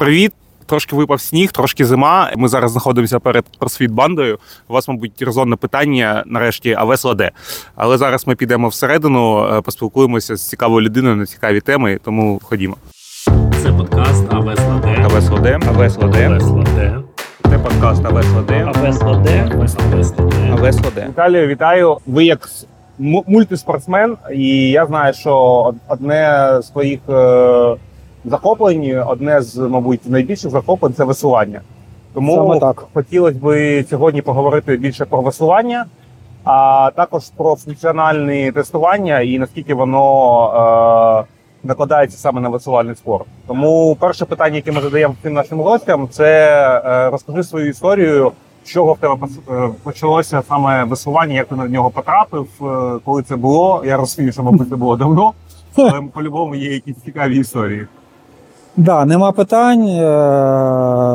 Привіт! Трошки випав сніг, трошки зима. Ми зараз знаходимося перед просвіт-бандою. У вас, мабуть, резонне питання, нарешті, АВС-Ладе. Але зараз ми підемо всередину, поспілкуємося з цікавою людиною на цікаві теми, тому ходімо. Це подкаст АВС-Ладе. АВС-Ладе. АВС-Ладе. АВС-Ладе. Це подкаст АВС-Ладе. АВС-Ладе. АВС-Ладе. АВС-Ладе. Віталію, вітаю. Ви як мультиспортсмен, і я знаю, що одне з твоїх захоплені, одне з, мабуть, найбільших захоплень – це веслування. Тому хотілося б сьогодні поговорити більше про веслування, а також про функціональне тестування і наскільки воно накладається саме на веслувальний спорт. Тому перше питання, яке ми задаємо всім нашим гостям, це розкажи свою історію, з чого в тебе почалося саме веслування, як ти на нього потрапив, коли це було. Я розумію, що, мабуть, це було давно, але по-любому є якісь цікаві історії. Так, нема питань.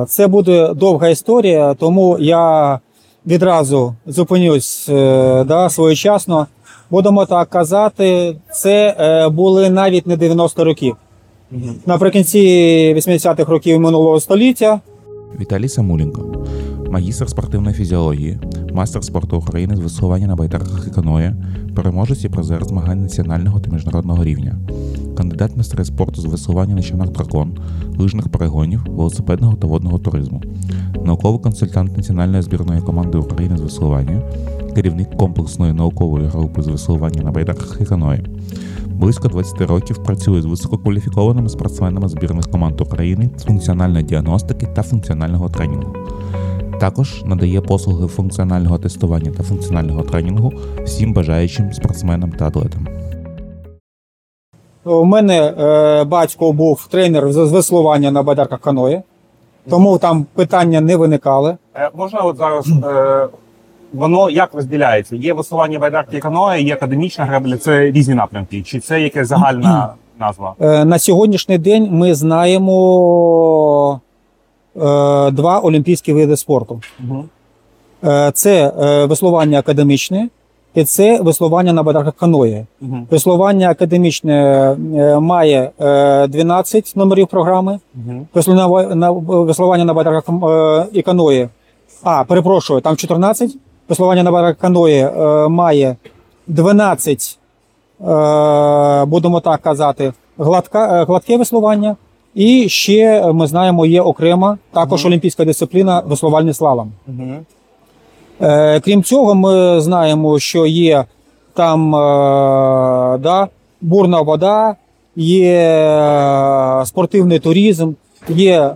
Це буде довга історія, тому я відразу зупинюсь своєчасно. Будемо так казати, це були навіть не 90 років. Наприкінці 80-х років минулого століття. Віталій Самуйленко, магістр спортивної фізіології, мастер спорту України з веслування на байдарках і каное, переможець і призер змагань національного та міжнародного рівня, кандидат в майстри спорту з веслування на човнах «Дракон», лижних перегонів, велосипедного та водного туризму, науковий консультант національної збірної команди України з веслування, керівник комплексної наукової групи з веслування на байдарках і каное. Близько 20 років працює з висококваліфікованими спортсменами збірних команд України з функціональної діагностики та функціонального тренінгу. Також надає послуги функціонального тестування та функціонального тренінгу всім бажаючим спортсменам та атлетам. У мене батько був тренер з веслування на байдарках каное, тому там питання не виникали. Можна от зараз, воно як розділяється? Є веслування байдарки і каное, є академічна гребля, це різні напрямки, чи це якась загальна назва? На сьогоднішній день ми знаємо два олімпійські види спорту. Це веслування академічне і це веслування на байдарках каное. Веслування академічне має 12 номерів програми. Веслування на байдарках і каное. Там 14. Веслування на байдарках каное має 12, будемо так казати, гладке веслування. І ще, ми знаємо, є окрема також олімпійська дисципліна веслувальний слалом. Крім цього, ми знаємо, що є там бурна вода, є спортивний туризм, є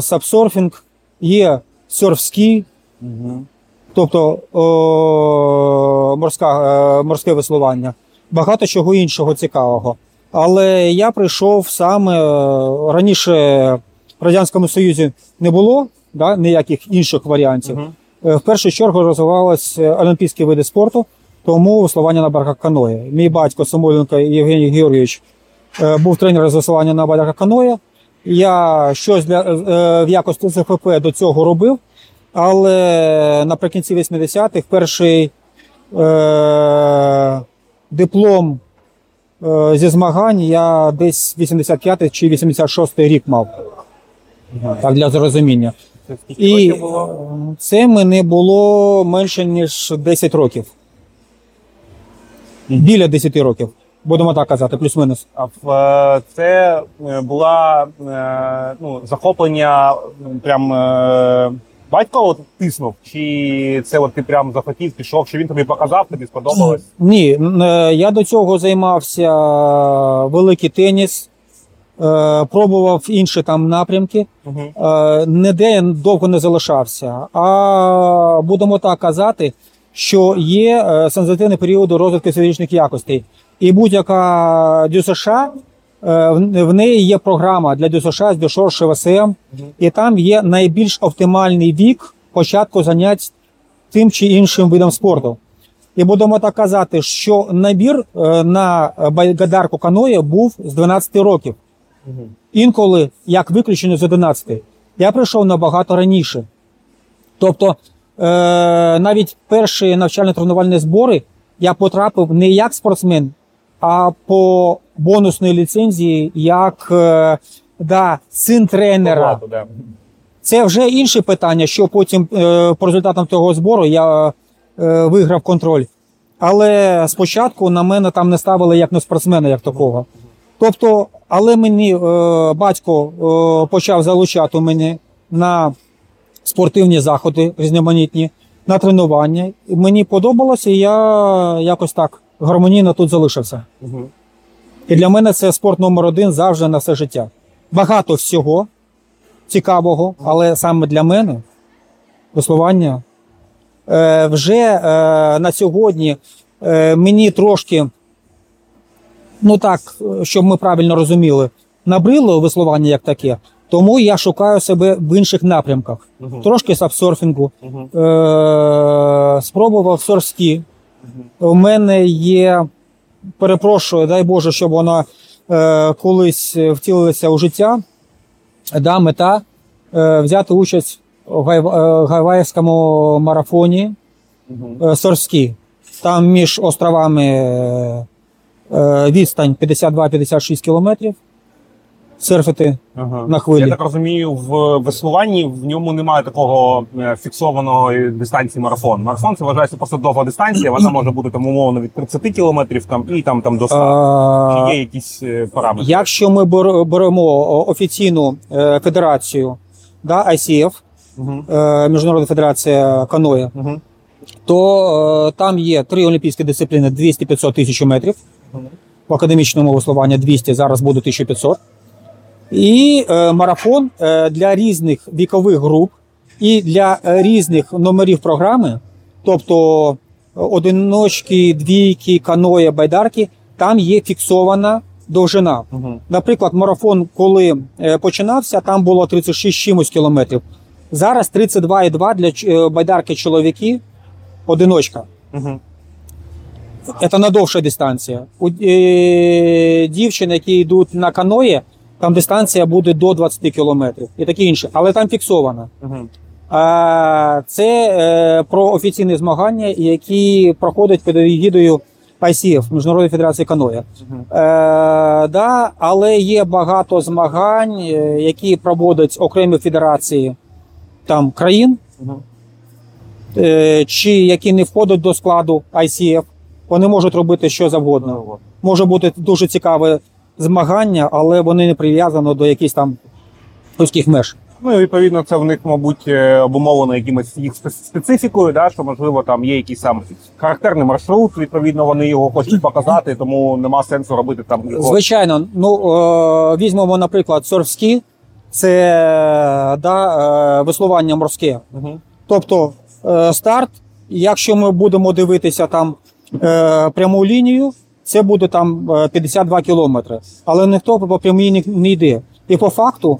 сапсерфінг, є серф-скі, тобто морське веслування. Багато чого іншого цікавого. Але я прийшов саме, раніше в Радянському Союзі не було ніяких інших варіантів. В першу чергу розвивалися олімпійські види спорту, тому веслування на байдарках каное. Мій батько Самойленко Євгеній Георгійович був тренером з веслування на байдарках каное. Я щось в якості ЗФП до цього робив, але наприкінці 80-х перший диплом зі змагань я десь 85-й чи 86-й рік мав, так для зрозуміння. І це мені було менше, ніж 10 років. Біля 10 років, будемо так казати, плюс-мінус. Це була захоплення прям батько тиснув? Чи це ти прям захотів, пішов, чи він тобі показав, тобі сподобалось? Ні, я до цього займався великий теніс, пробував інші там напрямки, ніде довго не залишався. А будемо так казати, що є сензитивний період розвитку фізичних якостей. І будь-яка ДЮСШ, в неї є програма для ДЮСШ з ДЮСШ ВСМ, і там є найбільш оптимальний вік початку занять тим чи іншим видом спорту. І будемо так казати, що набір на байдарку каное був з 12 років. Інколи, як виключення, з 11. Я прийшов набагато раніше. Тобто, навіть перші навчально-тренувальні збори я потрапив не як спортсмен, а по бонусної ліцензії як Да, син тренера. Багато, да. Це вже інше питання, що потім по результатам того збору я виграв контроль. Але спочатку на мене там не ставили як на спортсмена, як такого. Тобто, але мені батько почав залучати мене на спортивні заходи різноманітні, на тренування. Мені подобалося, і я якось так гармонійно тут залишився. Угу. І для мене це спорт номер один завжди на все життя. Багато всього цікавого, але саме для мене веслування. Вже на сьогодні мені трошки, ну так, щоб ми правильно розуміли, набрило веслування як таке, тому я шукаю себе в інших напрямках. Угу. Трошки сапсерфінгу, угу. Спробував сорскі. Угу. У мене є, перепрошую, дай Боже, щоб вона колись втілилася у життя, да, мета взяти участь в гавайському марафоні, угу. Сорський. Там між островами відстань 52-56 кілометрів. Серфити, ага, на хвилі. Я так розумію, в веслуванні в ньому немає такого фіксованої дистанції марафон. Марафон — це вважається просто довга дистанція, вона може бути там умовно від 30 кілометрів там, і там до 100. Чи є якісь параметри? Якщо ми беремо офіційну федерацію, да, ICF, угу. Міжнародна федерація каноє, угу. то там є 3 олімпійські дисципліни — 200-500 тисяч метрів, угу. в академічному веслуванні 200, зараз буде 1500. І марафон для різних вікових груп і для різних номерів програми, тобто одиночки, двійки, каної, байдарки, там є фіксована довжина. Угу. Наприклад, марафон, коли починався, там було 36 чимось кілометрів. Зараз 32,2 для байдарки чоловіки, одиночка. Угу. Це надовша дистанція. У дівчин, які йдуть на каної, там дистанція буде до 20 кілометрів і таке інше, але там фіксована. Uh-huh. Це про офіційні змагання, які проходять під егідою ICF, Міжнародної федерації каноє. Uh-huh. Да, але є багато змагань, які проводять окремі федерації там, країн, uh-huh. Чи які не входять до складу ICF. Вони можуть робити що завгодно. Uh-huh. Може бути дуже цікаве змагання, але вони не прив'язані до якихось там людських меж. Ну і відповідно це в них, мабуть, обумовлено якимось їх специфікою, да, що можливо там є якийсь сам характерний маршрут, відповідно вони його хочуть показати, тому нема сенсу робити там його. Звичайно, ну візьмемо, наприклад, серф-скі, це, да, веслування морське. Угу. Тобто старт, якщо ми будемо дивитися там пряму лінію, це буде там 52 кілометри, але ніхто по прямій не йде. І по факту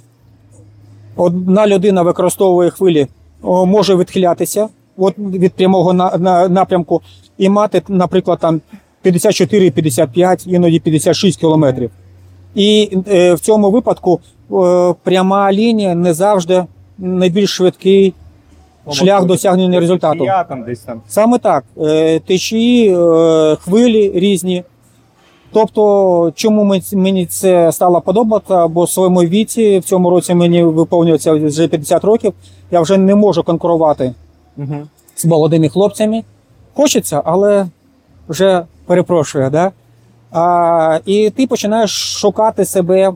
одна людина використовує хвилі, може відхилятися від прямого напрямку і мати, наприклад, там 54, 55, іноді 56 кілометрів. І в цьому випадку пряма лінія не завжди найбільш швидкий шлях досягнення результату. Саме так. Течії, хвилі різні. Тобто, чому мені це стало подобатися, бо в своєму віці, в цьому році мені виповнюється вже 50 років, я вже не можу конкурувати, угу. з молодими хлопцями. Хочеться, але вже перепрошую. Да? І ти починаєш шукати себе.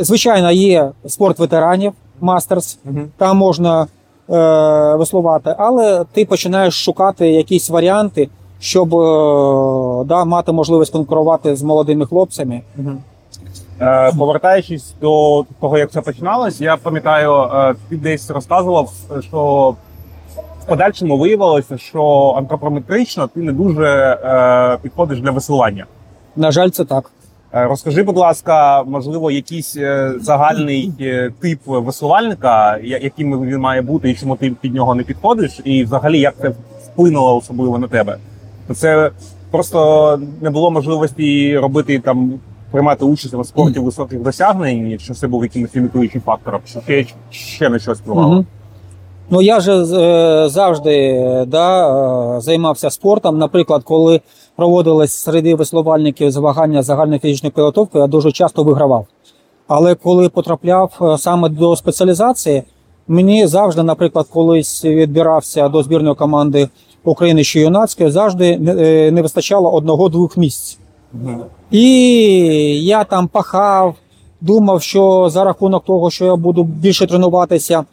Звичайно, є спорт ветеранів, мастерс, угу. там можна веслувати, але ти починаєш шукати якісь варіанти, щоб, да, мати можливість конкурувати з молодими хлопцями. Угу. Повертаючись до того, як це починалось, я пам'ятаю, ти десь розказував, що в подальшому виявилося, що антропометрично ти не дуже підходиш для веслування. На жаль, це так. Розкажи, будь ласка, можливо, якийсь загальний тип веслувальника, яким він має бути і чому ти під нього не підходиш, і взагалі як це вплинуло особливо на тебе? Це просто не було можливості робити там, приймати участь у спорті високих досягнень, якщо це був якимось лімітуючим фактором, чи ще на щось впливало? Угу. Ну я ж завжди, да, займався спортом. Наприклад, коли проводились серед веслувальників змагання загальної фізичної підготовки, я дуже часто вигравав. Але коли потрапляв саме до спеціалізації, мені завжди, наприклад, колись відбирався до збірної команди України чи юнацької, завжди не вистачало одного-двох місць. І я там пахав, думав, що за рахунок того, що я буду більше тренуватися,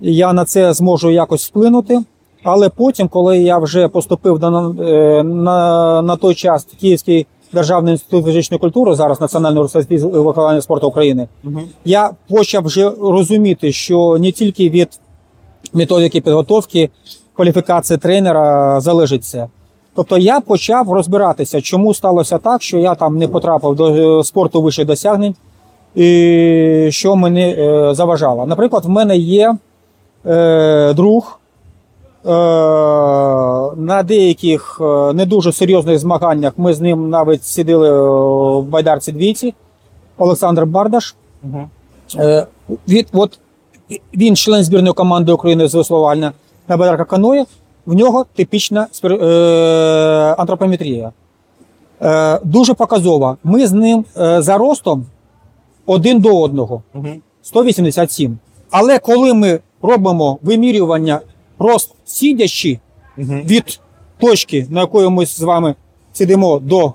я на це зможу якось вплинути. Але потім, коли я вже поступив на той час в Київський Державний інститут фізичної культури, зараз Національний університет виховання спорту України, я почав вже розуміти, що не тільки від методики підготовки, кваліфікації тренера залежить це. Тобто я почав розбиратися, чому сталося так, що я там не потрапив до спорту вищих досягнень, і що мені заважало. Наприклад, в мене є друг, на деяких не дуже серйозних змаганнях ми з ним навіть сиділи в байдарці двійці, Олександр Бардаш. Він член збірної команди України з веслування на байдарка каної. В нього типічна антропометрія. Дуже показова. Ми з ним за ростом один до одного. 187. Але коли ми робимо вимірювання просто сидячи від точки, на якої ми з вами сидимо, до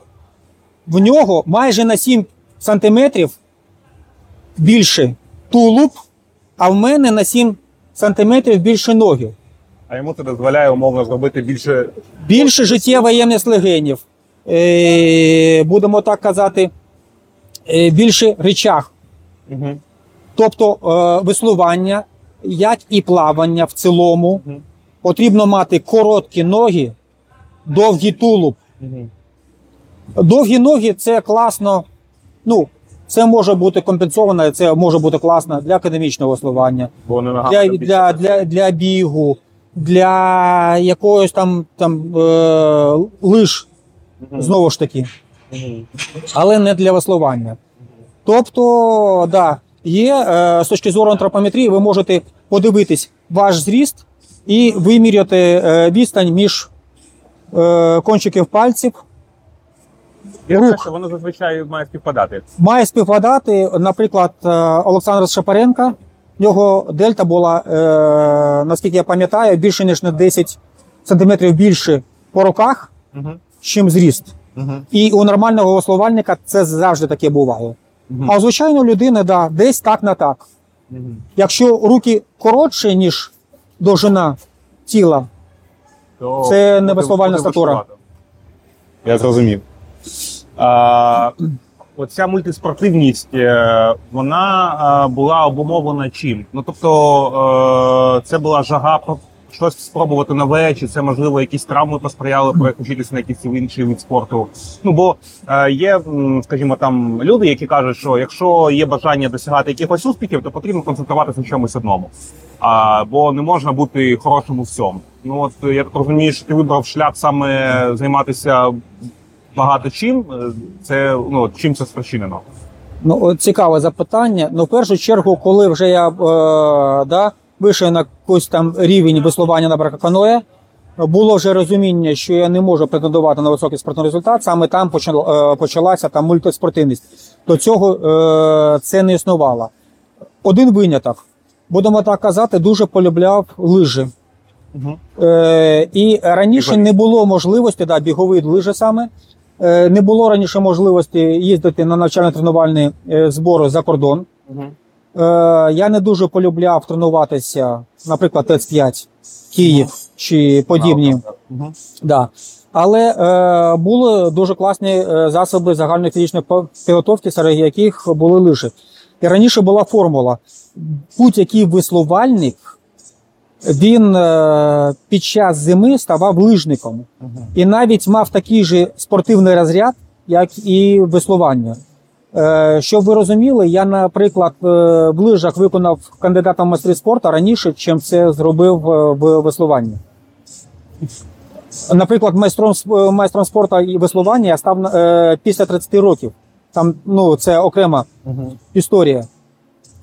в нього майже на 7 сантиметрів більше тулуб, а в мене на 7 сантиметрів більше ноги. А йому це дозволяє, умовно, зробити більше... Більше життєвої ємності легенів. Будемо так казати, більше речах. Тобто веслування, як і плавання в цілому, потрібно мати короткі ноги, довгий тулуб. Довгі ноги – це класно, ну, це може бути компенсовано, це може бути класно для академічного веслування, для бігу, для якогось там лиж, знову ж таки, але не для веслування. Тобто, да, є, з точки зору антропометрії, ви можете подивитись ваш зріст і виміряти відстань між кончиків пальців. Я знаю, що воно зазвичай має співпадати. Має співпадати, наприклад, Олександра Шапаренка, в нього дельта була, наскільки я пам'ятаю, більше ніж на 10 сантиметрів більше по руках, чим зріст. І у нормального веслувальника це завжди таке бувало. А звичайно, людина, да, десь так на так. Якщо руки коротші, ніж довжина тіла, то це не веслувальна статура. Я зрозумів. Оця мультиспортивність, вона була обумовлена чим? Ну, тобто, це була жага щось спробувати нове, чи це, можливо, якісь травми посприяли переключитися на якийсь інший вид спорту. Ну, бо є, скажімо, там люди, які кажуть, що якщо є бажання досягати якихось успіхів, то потрібно концентруватися на чомусь одному. Бо не можна бути хорошим у всьому. Ну, от, я так розумію, що ти вибрав шлях саме займатися багато чим. Це, ну, чим це спричинено? Ну, цікаве запитання. Ну, в першу чергу, коли вже я вийшов на якийсь там рівень веслування на бракаканоє, було вже розуміння, що я не можу претендувати на високий спортивний результат, саме там почалася там мультиспортивність. До цього це не існувало. Один виняток. Будемо так казати, дуже полюбляв лижі. І раніше не було можливості, да, бігові лижі саме, не було раніше можливості їздити на навчально-тренувальні збори за кордон. Я не дуже полюбляв тренуватися, наприклад, ТЕЦ-5, Київ чи подібні. Да. Але були дуже класні засоби загальної фізичної підготовки, серед яких були лижі. І раніше була формула. Будь-який веслувальник, він під час зими ставав лижником. І навіть мав такий же спортивний розряд, як і веслування. Щоб ви розуміли, я, наприклад, в лижах виконав кандидата в майстри спорту раніше, чим це зробив в веслуванні. Наприклад, майстром спорту і веслування я став після 30 років. Там, ну, це окрема історія.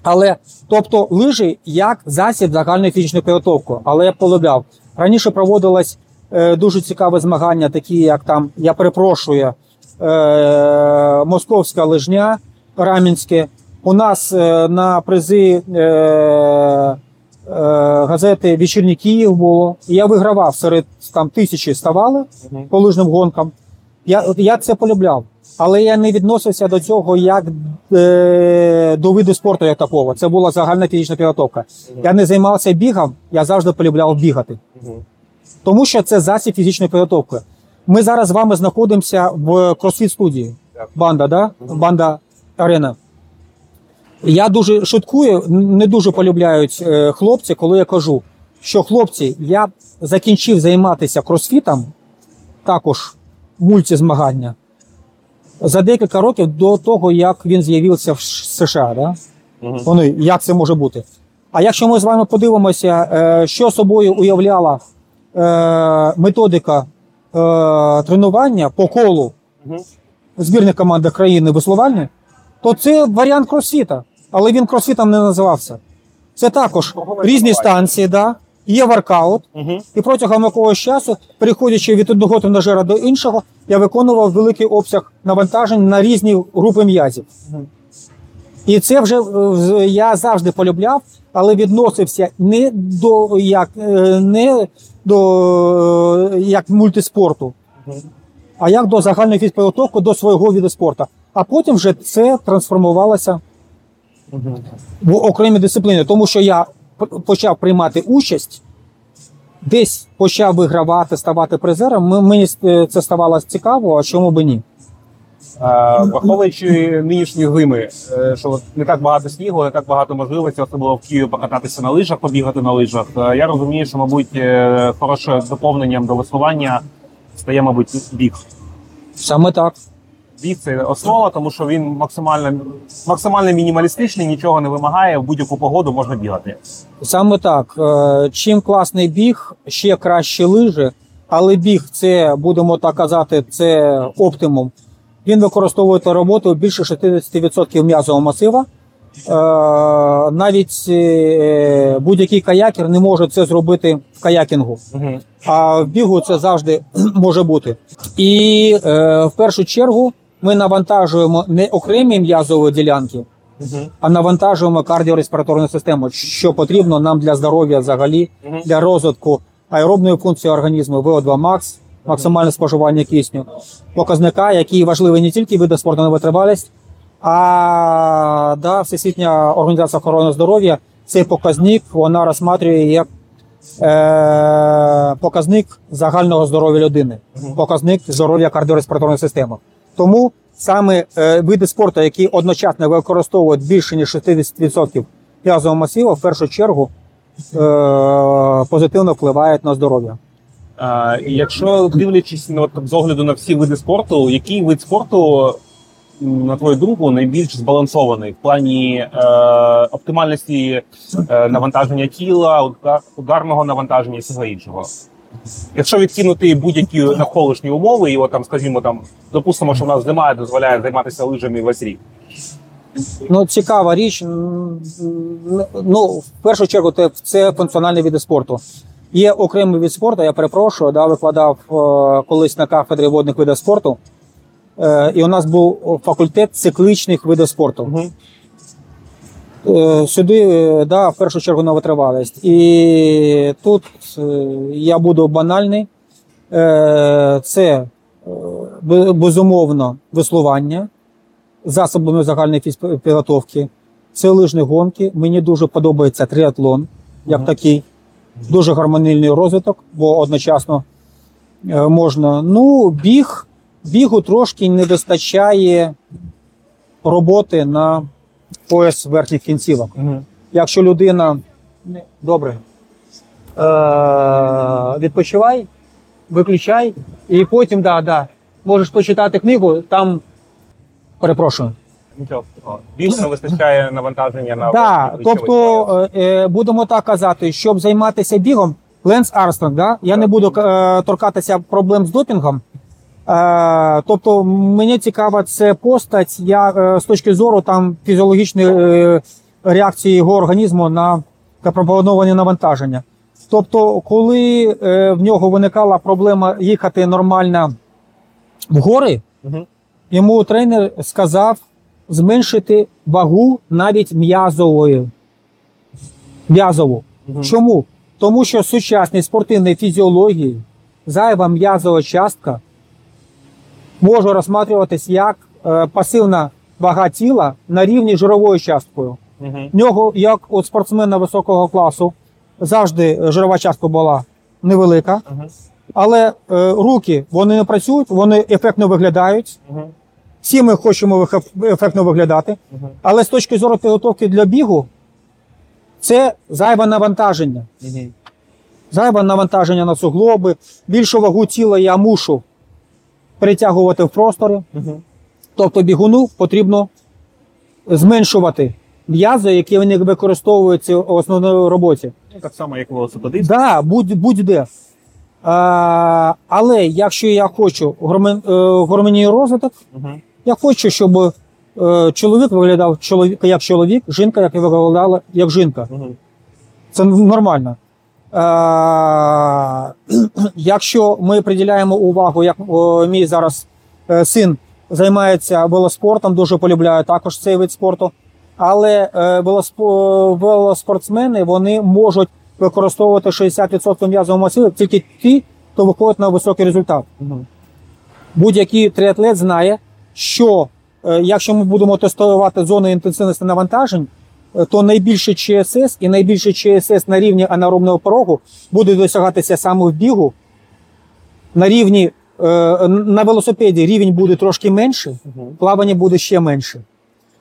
Але, тобто, лижі як засіб загальної фізичної підготовки. Але я полюбляв. Раніше проводилось дуже цікаві змагання, такі як там, я перепрошую, московська лижня, рамінське, У нас на призи газети «Вечірній Київ» було. Я вигравав серед там тисячі, ставали по лижним гонкам. Я це полюбляв, але я не відносився до цього як до виду спорту як такого. Це була загальна фізична підготовка. Я не займався бігом, я завжди полюбляв бігати. Тому що це засіб фізичної підготовки. Ми зараз з вами знаходимося в кросфіт-студії. Банда, да? Банда Арена. Я дуже шуткую, не дуже полюбляють хлопці, коли я кажу, що хлопці, я закінчив займатися кросфітом, також мультизмагання, за декілька років до того, як він з'явився в США. Да? Вони, як це може бути? А якщо ми з вами подивимося, що собою уявляла методика тренування по колу збірних команд країни веслувальні, то це варіант кросфіта, але він кросфітом не називався. Це також різні станції, да? Є воркаут, і протягом якогось часу, переходячи від одного тренажера до іншого, я виконував великий обсяг навантажень на різні групи м'язів. І це вже я завжди полюбляв, але відносився не як мультиспорту, а як до загальної підготовки до свого виду спорту. А потім вже це трансформувалося в окремі дисципліни, тому що я почав приймати участь, десь почав вигравати, ставати призером. Мені це ставало цікаво, а чому б ні? Враховуючи нинішні зими, що не так багато снігу, не так багато можливостей, особливо в Києві покататися на лижах, побігати на лижах. Я розумію, що, мабуть, хорошим доповненням до веслування стає, мабуть, біг. Саме так. Біг – це основа, тому що він максимально мінімалістичний, нічого не вимагає, в будь-яку погоду можна бігати. Саме так. Чим класний біг, ще кращі лижі, але біг – це, будемо так казати, це оптимум. Він використовує для роботи більше 60% м'язового масива. Навіть будь-який каякер не може це зробити в каякінгу, а в бігу це завжди може бути. І в першу чергу ми навантажуємо не окремі м'язові ділянки, а навантажуємо кардіореспіраторну систему, що потрібно нам для здоров'я взагалі, для розвитку аеробної функції організму, VO2max, максимальне споживання кисню, показника, які важливі не тільки види спорту на витривалість, а да, Всесвітня організація охорони здоров'я цей показник вона розглядає як показник загального здоров'я людини, показник здоров'я кардіореспіраторної системи. Тому саме види спорту, які одночасно використовують більше ніж 60% м'язового масиву, в першу чергу позитивно впливають на здоров'я. Якщо дивлячись з огляду на всі види спорту, який вид спорту, на твою думку, найбільш збалансований в плані оптимальності навантаження тіла, ударного навантаження і всього іншого? Якщо відкинути будь-які навколишні умови, і от, там, скажімо, там, допустимо, що в нас зима дозволяє займатися лижами весь рік. Ну, цікава річ. Ну, в першу чергу, це функціональні види спорту. Є окремий вид спорту, я перепрошую, да, викладав колись на кафедрі водних видів спорту. І у нас був факультет циклічних видів спорту. Сюди, да, в першу чергу на витривалість. І тут я буду банальний. Це, безумовно, веслування засобами загальної підготовки. Це лижні гонки. Мені дуже подобається триатлон, як такий. Дуже гармонійний розвиток, бо одночасно можна. Ну, бігу трошки не вистачає роботи на пояс верхніх кінцівок. Якщо людина... Добре. Відпочивай, виключай, і потім, да, можеш почитати книгу, там... Перепрошую. Більше вистачає навантаження на... Так, тобто, будемо так казати, щоб займатися бігом, Ленс Армстронг, да? Я не буду торкатися проблем з допінгом. Тобто, мені цікава ця постать, я з точки зору там фізіологічної реакції його організму на запропоноване навантаження. Тобто, коли в нього виникала проблема їхати нормально в гори, йому тренер сказав, зменшити вагу навіть м'язову. Угу. Чому? Тому що в сучасній спортивній фізіології зайва м'язова частка може розглядатися як пасивна вага тіла на рівні жирової часткою. Угу. В нього, як у спортсмена високого класу, завжди жирова частка була невелика, угу. Але руки, вони не працюють, вони ефектно виглядають. Угу. Всі ми хочемо ефектно виглядати, угу. Але з точки зору підготовки для бігу, це зайве навантаження. Угу. Зайве навантаження на суглоби, більшу вагу тіла я мушу перетягувати в простори. Угу. Тобто бігуну потрібно зменшувати м'язи, які вони використовуються в основній роботі. Так само, як велосипедист. Так, будь-де. Але якщо я хочу гармонійний розвиток, uh-huh. Я хочу, щоб чоловік виглядав як чоловік, жінка як виглядала як жінка. Uh-huh. Це нормально. Якщо ми приділяємо увагу, як мій зараз син займається велоспортом, дуже полюбляє також цей вид спорту, але велоспортсмени, вони можуть використовувати 60% м'язового масиву, тільки ті, хто виходить на високий результат. Угу. Будь-який триатлет знає, що якщо ми будемо тестувати зони інтенсивності навантажень, то найбільше ЧСС і найбільше ЧСС на рівні анаеробного порогу буде досягатися саме в бігу. На рівні, на велосипеді рівень буде трошки менший, угу. Плавання буде ще менше.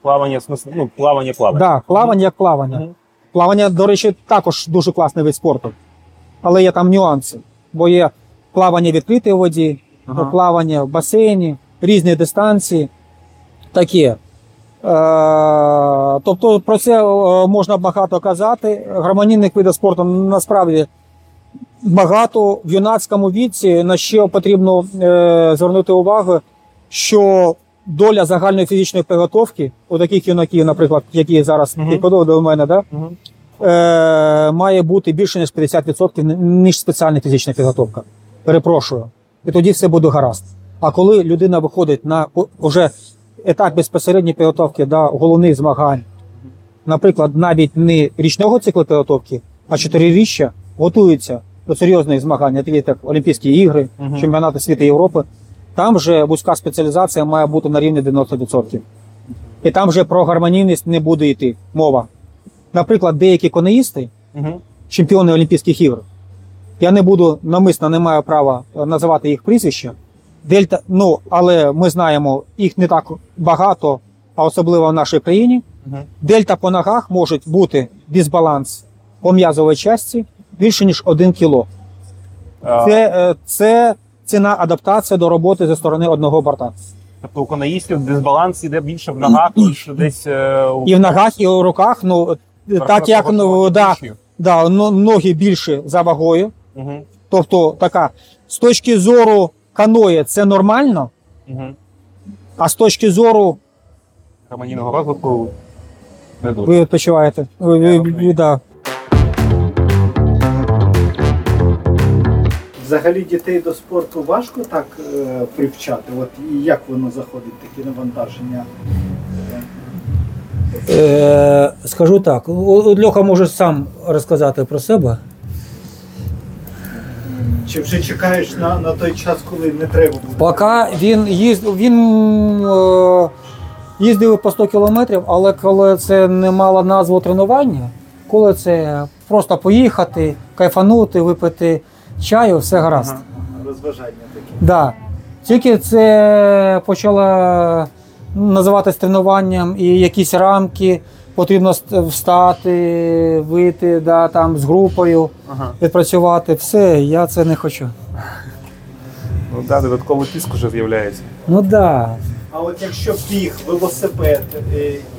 Плавання, ну, плавання. Так, да, плавання як плавання. Угу. Плавання, до речі, також дуже класний вид спорту, але є там нюанси, бо є плавання в відкритій воді, ага. Плавання в басейні, різні дистанції, таке. Тобто про це можна багато казати, гармонійних видів спорту насправді багато, в юнацькому віці на що потрібно звернути увагу, що доля загальної фізичної підготовки у таких юнаків, наприклад, які зараз підходили до мене, да? Має бути більше ніж 50%, ніж спеціальна фізична підготовка. Перепрошую. І тоді все буде гаразд. А коли людина виходить на вже етап безпосередньої підготовки до головних змагань, наприклад, навіть не річного циклу підготовки, а 4-річчя готується до серйозних змагань, такі як Олімпійські ігри, Чемпіонати світу Європи, там вже вузька спеціалізація має бути на рівні 90%. І там вже про гармонійність не буде йти мова. Наприклад, деякі конеїсти, чемпіони Олімпійських ігор, я не буду, намисно не маю права називати їх прізвища, дельта, ну, але ми знаємо, їх не так багато, а особливо в нашій країні. Дельта по ногах може бути дисбаланс по м'язовій частці більше, ніж 1 кіло. Ціна адаптація до роботи зі сторони одного борта. Тобто у канаїстів дисбаланс іде більше в ногах, більше десь... І в ногах, і в руках. Ну, так як ноги більше за вагою. Угу. Тобто така, з точки зору каної це нормально, угу. А з точки зору... Гармонійного розвитку не дуже. Ви відпочиваєте. Да. Взагалі дітей до спорту важко так привчати? От як воно заходить, такі навантаження? Скажу так. Льоха може сам розказати про себе. Чи вже чекаєш на той час, коли не треба буде? Поки він їздив по 100 кілометрів, але коли це не мало назву тренування, коли це просто поїхати, кайфанути, випити чаю, все гаразд. Ага, розважання таке. Да. Тільки це почало називатись тренуванням, і якісь рамки, потрібно встати, вийти, да, там, з групою, ага. Відпрацювати. Все, я це не хочу. Ну так, додатковий тиск вже з'являється. Ну так. Да. А от якщо біг, велосипед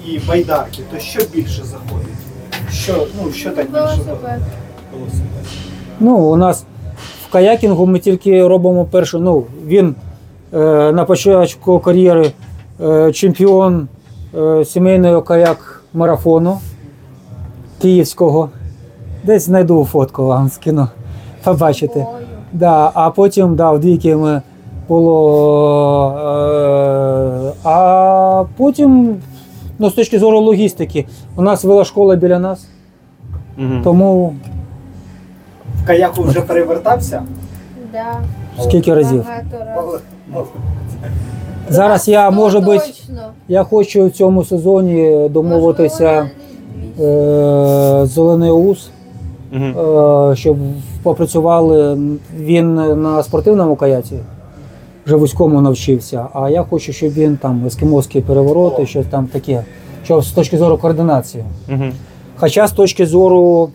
і байдарки, то що більше заходить? Що так більше заходить? Велосипед. Ну, у нас в каякінгу ми тільки робимо перший, ну, він на початку кар'єри чемпіон сімейного каяк-марафону київського. Десь знайду фотку, вам скину, побачите. Да, а потім, да, в двійки ми було, а потім Ну, з точки зору логістики, у нас вела школа біля нас, тому... В каяку вже перевертався? Так. Да. Скільки разів? Багато разів. Зараз я, може бути, я хочу в цьому сезоні домовитися з Зелений УЗ, щоб попрацювали, він на спортивному каяці, вже вузькому навчився, а я хочу, щоб він там ескімоські перевороти, щось там таке, що з точки зору координації. Хоча з точки зору,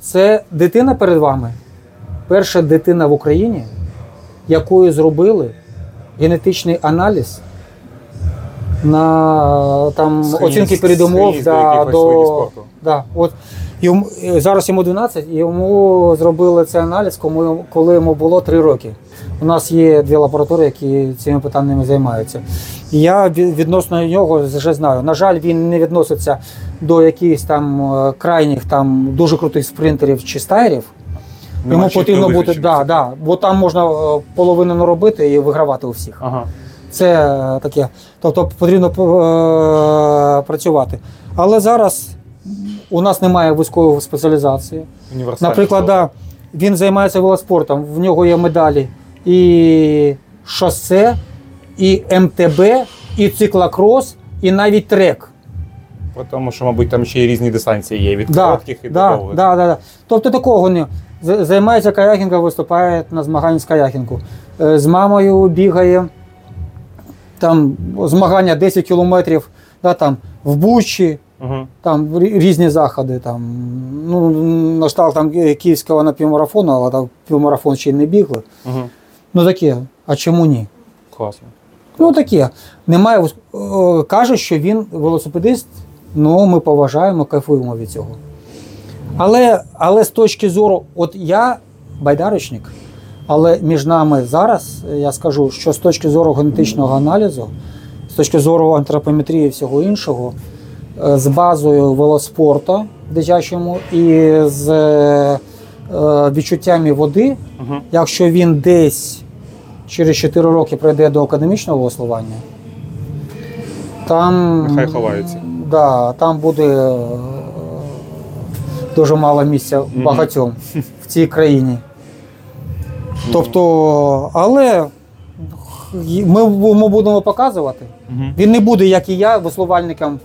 це дитина перед вами, перша дитина в Україні, якою зробили генетичний аналіз на там, оцінки передумов до да, от, йому, зараз йому 12, йому зробили цей аналіз, коли йому було 3 роки. У нас є 2 лабораторії, які цими питаннями займаються. І я відносно нього вже знаю. На жаль, він не відноситься до якихось там крайніх там, дуже крутих спринтерів чи стайерів. Йому потрібно бути, да, да, бо там можна половину наробити і вигравати у всіх. Ага. Це таке, тобто потрібно працювати. Але зараз у нас немає військової спеціалізації. Наприклад, да, він займається велоспортом, в нього є медалі і шосе, і МТБ, і циклокрос, і навіть трек. Тому що, мабуть, там ще й різні дистанції є, від коротких і довгих. Да, да, да. Тобто такого не. Займається каяхінгом, виступає на змаганні з каяхінгу. З мамою бігає, там змагання 10 кілометрів, да, там, в Бучі, там різні заходи. Там, ну, на штал там, київського на півмарафону, але там півмарафон ще й не бігли. Ну таке, а чому ні? Класно. Ну таке. Немає, каже, що він велосипедист, ну ми поважаємо, кайфуємо від цього. Але з точки зору, от я байдарочник, але між нами зараз, я скажу, що з точки зору генетичного аналізу, з точки зору антропометрії і всього іншого, з базою велоспорту дитячому і з відчуттями води, якщо він десь через 4 роки прийде до академічного веслування, там, нехай ховається. Да, там буде дуже мало місця багатьом в цій країні. Тобто, але ми будемо показувати. Він не буде, як і я, веслувальником.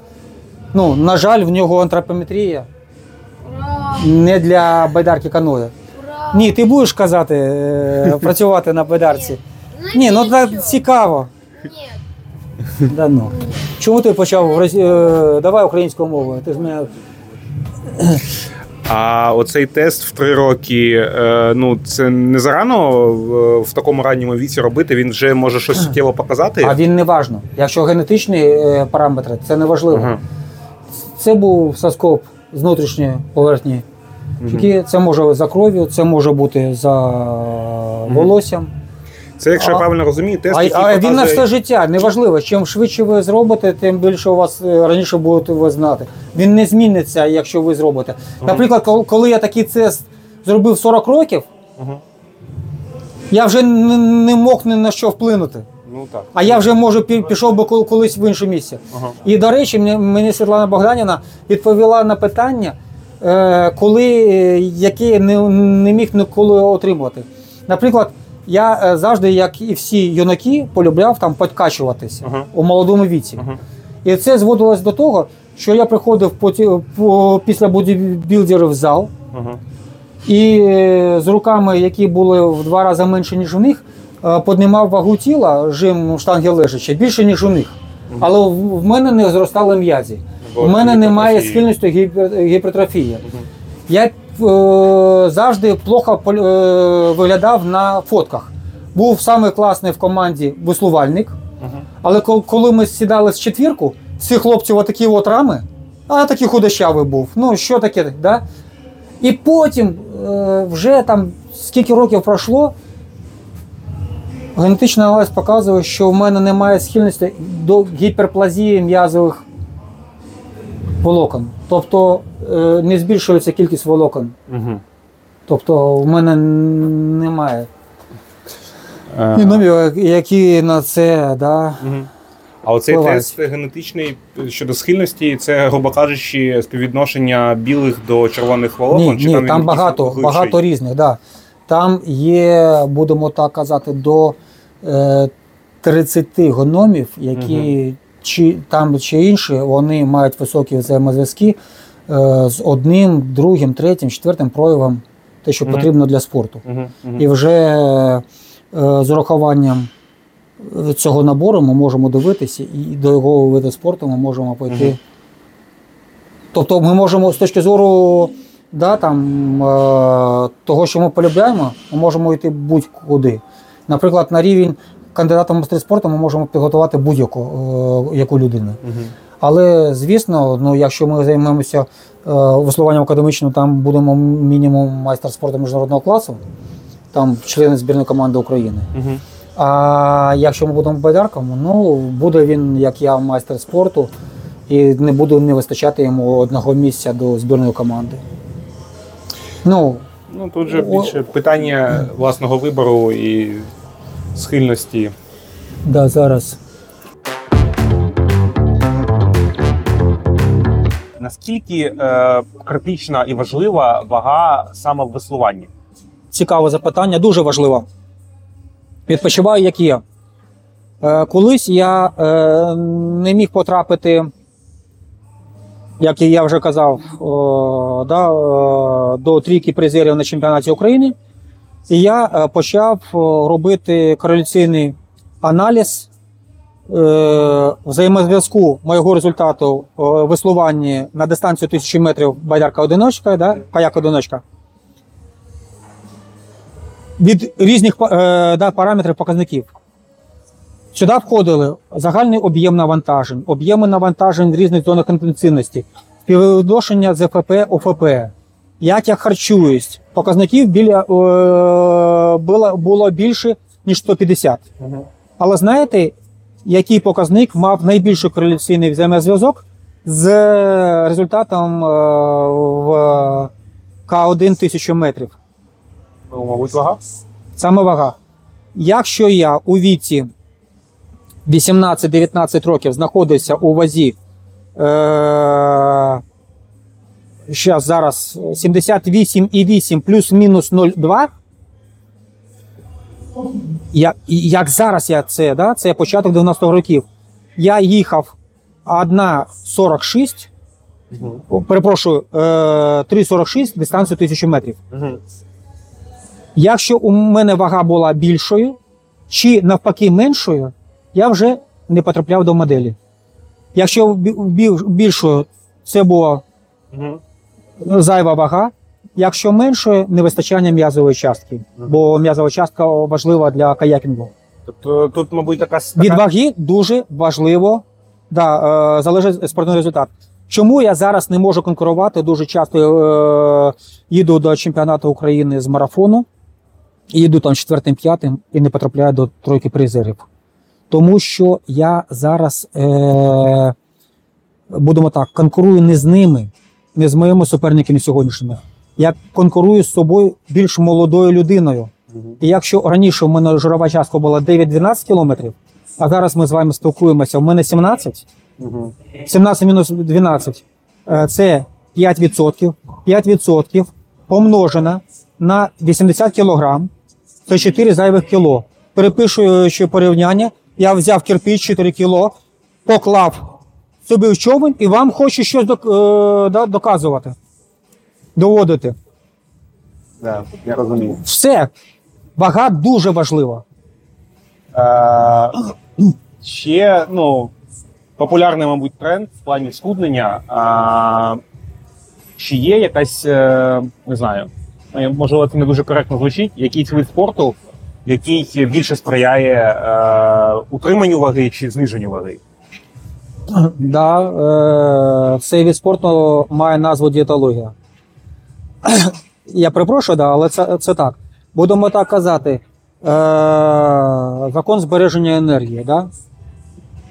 Ну, на жаль, в нього антропометрія не для байдарки каної. Ні, ти будеш казати, працювати на байдарці? Ні, ну так цікаво. Да, ну. Чому ти почав? Давай українською мовою. Ти ж мене... А оцей тест в 3 роки, ну це не зарано в такому ранньому віці робити, він вже може щось суттєво показати? А він не важно. Якщо генетичні параметри, це не важливо. Це був соскоб з внутрішньої поверхні. Це може бути за кров'ю, це може бути за волоссям. Це, якщо я правильно розумію, тест, який показує... Він на все життя, неважливо. Чим швидше ви зробите, тим більше у вас раніше будете ви знати. Він не зміниться, якщо ви зробите. Наприклад, коли я такий тест зробив 40 років, я вже не мог ні на що вплинути. Ну, так. А я вже, може, пішов би колись в інше місце. І, до речі, мені Світлана Богданіна відповіла на питання, коли, яке не міг ніколи отримувати. Наприклад, я завжди, як і всі юнаки, полюбляв там підкачуватися у молодому віці. І це зводилось до того, що я приходив після бодібілдерів в зал, і з руками, які були в 2 рази менше, ніж у них, піднімав вагу тіла, жим штанги лежачі, більше, ніж у них. Але в мене не зростали м'язі, в мене немає схильності гіпертрофії. Я завжди плохо виглядав на фотках. Був самий класний в команді веслувальник, але коли ми сідали з 4, всі хлопці отакі от рами, а такий худощавий був. Ну, що таке, да? І потім вже там скільки років пройшло, генетичний аналіз показує, що в мене немає схильності до гіперплазії м'язових волокон. Тобто не збільшується кількість волокон. Тобто в мене немає номерів, які на це, да. А оцей тест генетичний щодо схильності, це, грубо кажучи, співвідношення білих до червоних волокон? Ні, там багато різних. Да. Там є, будемо так казати, до 30 геномів, які чи там чи інші, вони мають високі взаємозв'язки з одним, другим, третім, четвертим проявом, те, що потрібно для спорту. І вже з урахуванням цього набору ми можемо дивитися, і до його виду спорту ми можемо пойти. Тобто ми можемо з точки зору того, що ми полюбляємо, ми можемо йти будь-куди. Наприклад, на рівень кандидата в майстри спорту ми можемо підготувати будь-яку людину. Але, звісно, якщо ми займемося веслуванням академічним, там будемо мінімум майстер спорту міжнародного класу, там члени збірної команди України. А якщо ми будемо байдарком, буде він, як я, майстер спорту, і не буде вистачати йому одного місця до збірної команди. Тут же більше питання власного вибору і схильності. Да, зараз. Наскільки критична і важлива вага саме в веслуванні? Цікаве запитання, дуже важливо. Відпочиваю, як є. Колись я не міг потрапити, як я вже казав, до трійки призерів на чемпіонаті України. І я почав робити кореляційний аналіз взаємозв'язку моєго результату веслування на дистанцію 1000 метрів байдарка-одиночка, каяк-одиночка. Від різних параметрів показників. Сюди входили загальний об'єм навантажень, об'єми навантажень в різних зонах інтенсивності, співвідношення з ФП, ОФП, як я харчуюсь. Показників було більше, ніж 150. Але знаєте, який показник мав найбільший кореляційний взаємозв'язок з результатом в К1 1000 метрів? Мабуть, вага? Саме вага. Якщо я у віці 18-19 років знаходився у вазі зараз 78,8 плюс-мінус 0,2, як зараз це початок 90-х років, я їхав 1,46, перепрошую, 3,46 дистанцію 1000 метрів. Якщо у мене вага була більшою чи навпаки меншою, я вже не потрапляв до моделі. Якщо більшою, це була зайва вага, якщо меншою, не вистачання м'язової частки, бо м'язова частка важлива для каякінгу. Тобто тут, мабуть, така... Від ваги дуже важливо, залежить спортивний результат. Чому я зараз не можу конкурувати? Дуже часто їду до чемпіонату України з марафону, їду там 4-5 і не потрапляю до тройки призерів. Тому що я зараз, будемо так, конкурую не з ними, не з моїми суперниками сьогоднішніми. Я конкурую з собою більш молодою людиною. І якщо раніше в мене жирова частка була 9-12 кілометрів, а зараз ми з вами спілкуємося, в мене 17, 17 мінус 12 – це 5%. 5% помножено на 80 кілограм – це 4 зайвих кіло. Переписуючи порівняння, я взяв кирпич 4 кіло, поклав собі в човен і вам хочу щось доказувати, доводити. Так, я розумію. Все. Вага дуже важлива. Ще, популярний, мабуть, тренд в плані схуднення. Чи є якась, не знаю, можливо, це не дуже коректно звучить, якийсь вид спорту, який більше сприяє утриманню ваги чи зниженню ваги? Так, цей вид спорту має назву дієтологія. Я перепрошую, але це так. Будемо так казати, закон збереження енергії, так?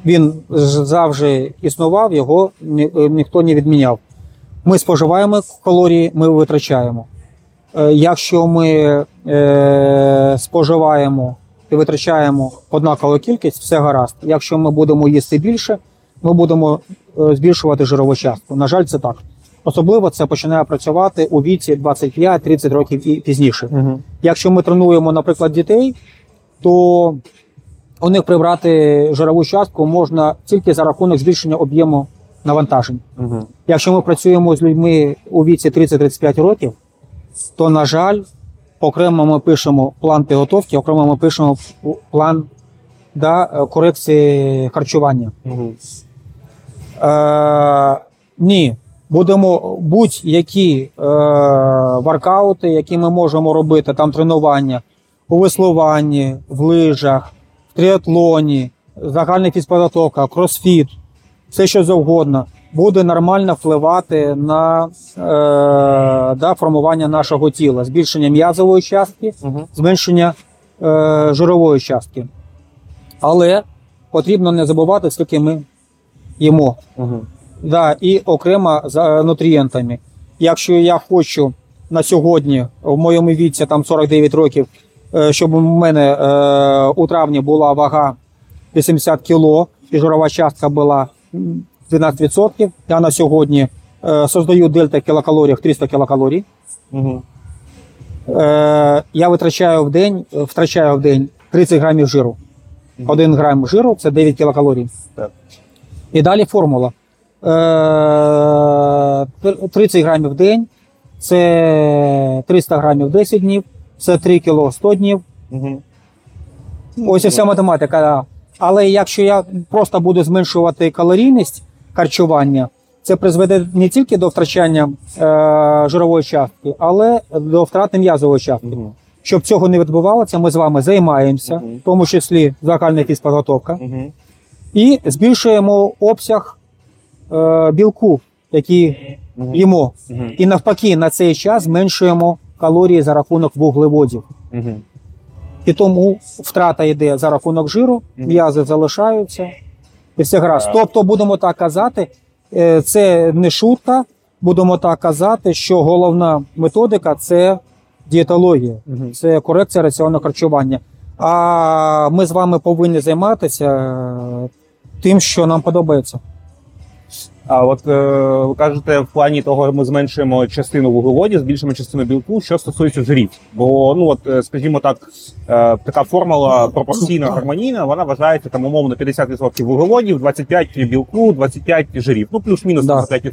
Він завжди існував, його ніхто не відміняв. Ми споживаємо калорії, ми витрачаємо. Якщо ми споживаємо і витрачаємо однакову кількість, все гаразд. Якщо ми будемо їсти більше, ми будемо збільшувати жирову частку. На жаль, це так. Особливо це починає працювати у віці 25-30 років і пізніше. Угу. Якщо ми тренуємо, наприклад, дітей, то у них прибрати жирову частку можна тільки за рахунок збільшення об'єму навантажень. Угу. Якщо ми працюємо з людьми у віці 30-35 років, то, на жаль, окремо ми пишемо план підготовки, окремо ми пишемо план корекції харчування. Угу. Ні. Будемо будь-які воркаути, які ми можемо робити, там тренування у веслуванні, в лижах, в тріатлоні, загальна фізпідготовка, кросфіт, все що завгодно, буде нормально впливати на формування нашого тіла, збільшення м'язової частки, зменшення жирової частки. Але потрібно не забувати, скільки ми їмо. Да, і окремо за нутрієнтами. Якщо я хочу на сьогодні, в моєму віці там 49 років, щоб у мене у травні була вага 80 кг і жирова частка була 12%, я на сьогодні создаю дельта в кілокалоріях 300 кілокалорій. Угу. Я втрачаю в день 30 грамів жиру. 1 грам жиру – це 9 кілокалорій. Так. І далі формула. 30 грамів в день, це 300 грамів 10 днів, це 3 кг 100 днів. Угу. Ось і вся математика. Але якщо я просто буду зменшувати калорійність харчування, це призведе не тільки до втрачання жирової частки, але до втрати м'язової частки. Угу. Щоб цього не відбувалося, ми з вами займаємося, в тому числі загальна фізпідготовка, і збільшуємо обсяг білку, які їмо. І навпаки, на цей час зменшуємо калорії за рахунок вуглеводів. І тому втрата йде за рахунок жиру, м'язи залишаються, і все гаразд. Тобто, будемо так казати, це не шутка, будемо так казати, що головна методика – це дієтологія, це корекція раціонного харчування. А ми з вами повинні займатися тим, що нам подобається. А от ви кажете, в плані того, ми зменшуємо частину вуглеводів, збільшимо частину білку, що стосується жирів. Бо, ну от, скажімо так, така формула пропорційна, гармонійна, вона вважається там умовно 50% вуглеводів, 25% білку, 25% жирів. Ну, плюс-мінус 25%.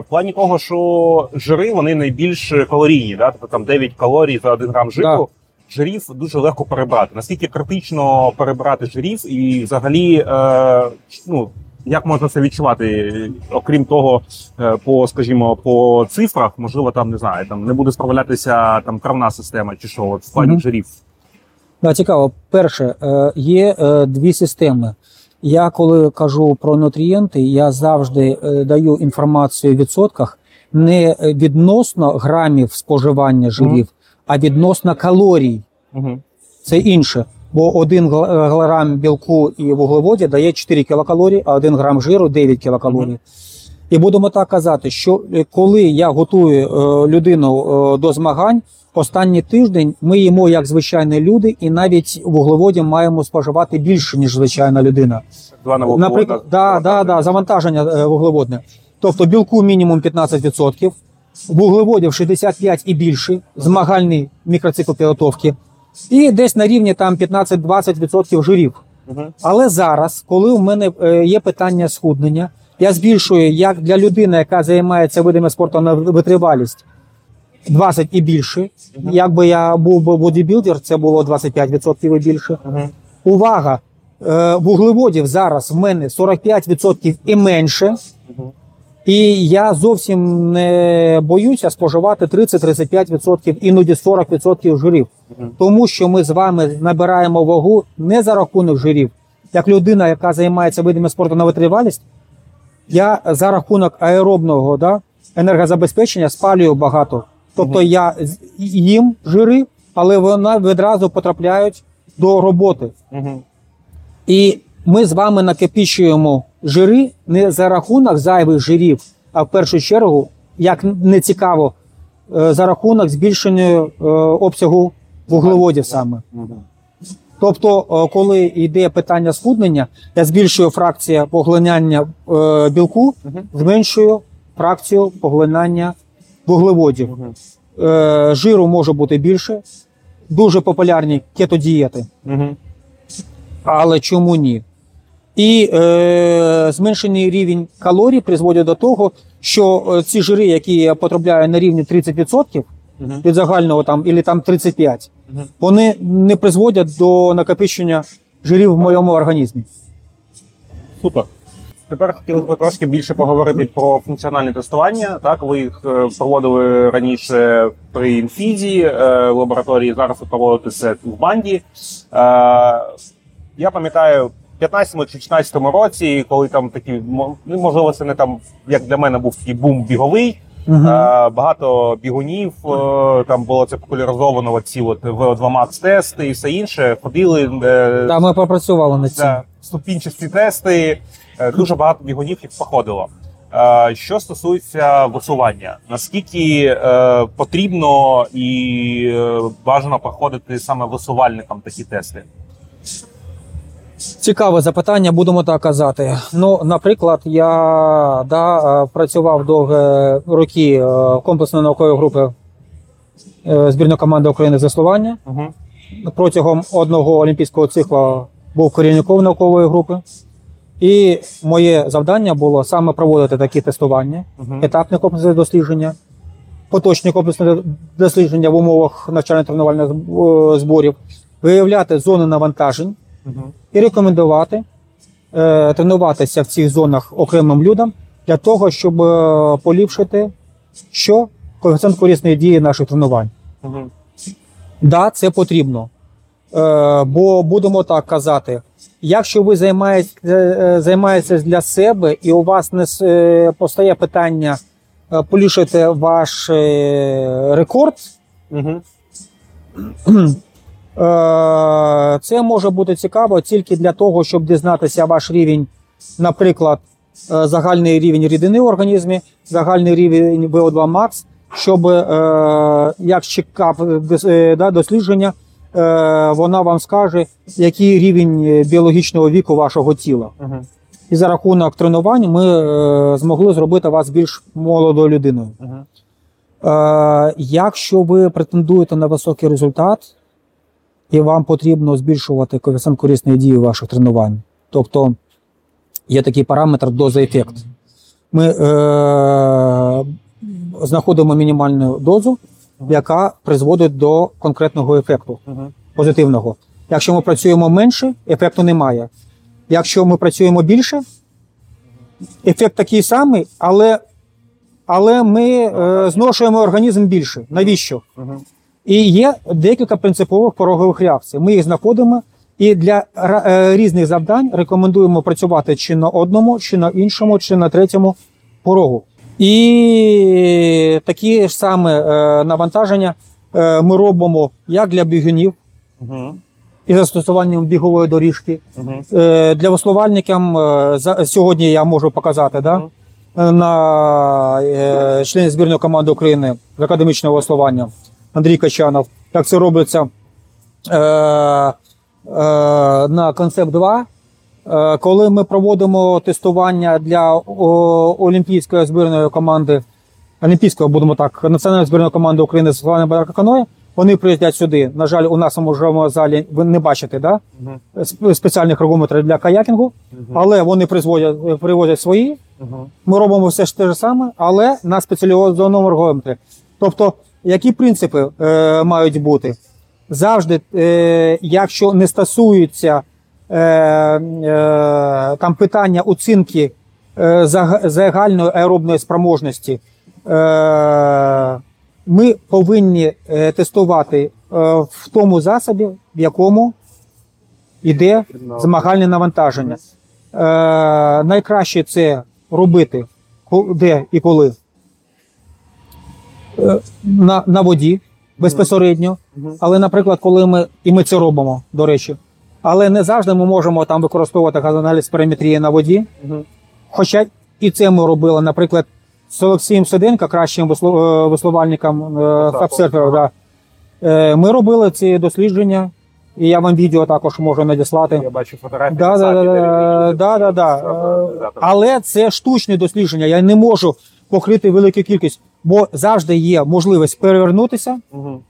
В плані того, що жири, вони найбільш калорійні, да? Тобто там 9 калорій за 1 грам жиру. Жирів дуже легко перебрати. Наскільки критично перебрати жирів і взагалі, як можна це відчувати, окрім того, по цифрах, можливо, там, не знаю, там не буде справлятися там кровна система чи що, от в плані жирів? Да, цікаво. Перше, є дві системи. Я коли кажу про нутрієнти, я завжди даю інформацію в відсотках не відносно грамів споживання жирів, а відносно калорій. Це інше. Бо 1 грам білку і вуглеводів дає 4 кілокалорії, а 1 грам жиру – 9 кілокалорій. І будемо так казати, що коли я готую людину до змагань, останній тиждень ми їмо як звичайні люди, і навіть вуглеводів маємо споживати більше, ніж звичайна людина. Наприклад, завантаження вуглеводне. Тобто білку мінімум 15%, вуглеводів 65% і більше, змагальний мікроцикл підготовки. І десь на рівні там 15-20% жирів. Але зараз, коли в мене є питання схуднення, я збільшую, як для людини, яка займається видами спорту на витривалість, 20 і більше. Якби я був бодібілдер, це було 25% і більше. Увага! Вуглеводів зараз в мене 45% і менше. І я зовсім не боюся споживати 30-35%, іноді 40% жирів. Тому що ми з вами набираємо вагу не за рахунок жирів. Як людина, яка займається видами спорту на витривалість, я за рахунок аеробного енергозабезпечення спалюю багато. Тобто я їм жири, але вони відразу потрапляють до роботи. І ми з вами накопичуємо жири не за рахунок зайвих жирів, а в першу чергу, як не цікаво, за рахунок збільшення обсягу вуглеводів саме. Тобто, коли йде питання схуднення, я збільшую фракцію поглинання білку, зменшую фракцію поглинання вуглеводів. Жиру може бути більше. Дуже популярні кетодієти. Але чому ні? І зменшений рівень калорій призводить до того, що ці жири, які я потрапляю на рівні 30% від загального там, або там 35%, вони не призводять до накопичення жирів в моєму організмі. Супер. Тепер хотіли б трошки більше поговорити про функціональне тестування. Так, ви їх проводили раніше при інфізі, в лабораторії, зараз ви проводите це в банді. Я пам'ятаю, в 15-му чи 16-му році, коли там такі, можливо, це не там, як для мене, був такий бум біговий, багато бігунів, там було це популяризовано, оці от VO2max тести і все інше, ходили. Та ми попрацювали над цим. Ступінчасті тести, дуже багато бігунів їх походило. Що стосується висування, наскільки потрібно і бажано проходити саме висувальникам такі тести? Цікаве запитання, будемо так казати. Ну, наприклад, я працював довгі роки комплексної наукової групи збірної команди України з веслування. Протягом одного олімпійського циклу був керівником наукової групи. І моє завдання було саме проводити такі тестування, етапне комплексне дослідження, поточне комплексне дослідження в умовах навчально-тренувальних зборів, виявляти зони навантажень, і рекомендувати тренуватися в цих зонах окремим людям для того, щоб поліпшити коефіцієнт корисної дії наших тренувань. Да, це потрібно. Бо будемо так казати, якщо ви займаєтесь для себе і у вас не постає питання поліпшити ваш рекорд, це може бути цікаво тільки для того, щоб дізнатися ваш рівень, наприклад, загальний рівень рідини в організмі, загальний рівень VO2max, щоб, як чекап дослідження, вона вам скаже, який рівень біологічного віку вашого тіла. І за рахунок тренувань ми змогли зробити вас більш молодою людиною. Якщо ви претендуєте на високий результат, і вам потрібно збільшувати коефіцієнт корисної дії ваших тренувань. Тобто є такий параметр доза-ефект. Ми знаходимо мінімальну дозу, яка призводить до конкретного ефекту, позитивного. Якщо ми працюємо менше, ефекту немає. Якщо ми працюємо більше, ефект такий самий, але ми зношуємо організм більше. Навіщо? І є декілька принципових порогових реакцій. Ми їх знаходимо і для різних завдань рекомендуємо працювати чи на одному, чи на іншому, чи на третьому порогу. І такі ж саме навантаження ми робимо як для бігунів із застосуванням бігової доріжки. Для веслувальників сьогодні я можу показати на члені збірної команди України з академічного веслування. Андрій Качанов, як це робиться на Концепт-2, коли ми проводимо тестування для олімпійської збірної команди, національної збірної команди України з плавання барканої, вони приїздять сюди. На жаль, у нас у нашому залі ви не бачите спеціальних регометрів для каякінгу, але вони привозять свої. Ми робимо все те ж саме, але на спеціалізованому регометрі. Тобто, які принципи мають бути? Завжди, якщо не стосуються там питання оцінки загальної аеробної спроможності, ми повинні тестувати в тому засобі, в якому йде змагальне навантаження. Найкраще це робити де і коли. На воді, безпосередньо, але, наприклад, коли ми це робимо, до речі, але не завжди ми можемо там використовувати газоаналіз параметрії на воді, хоча і це ми робили, наприклад, з Олексієм Сиденко, кращим веслувальником, обсервером, ми робили ці дослідження І я вам відео також можу надіслати. Я бачу фотографії. Але це штучне дослідження. Я не можу покрити велику кількість, бо завжди є можливість перевернутися. Угу.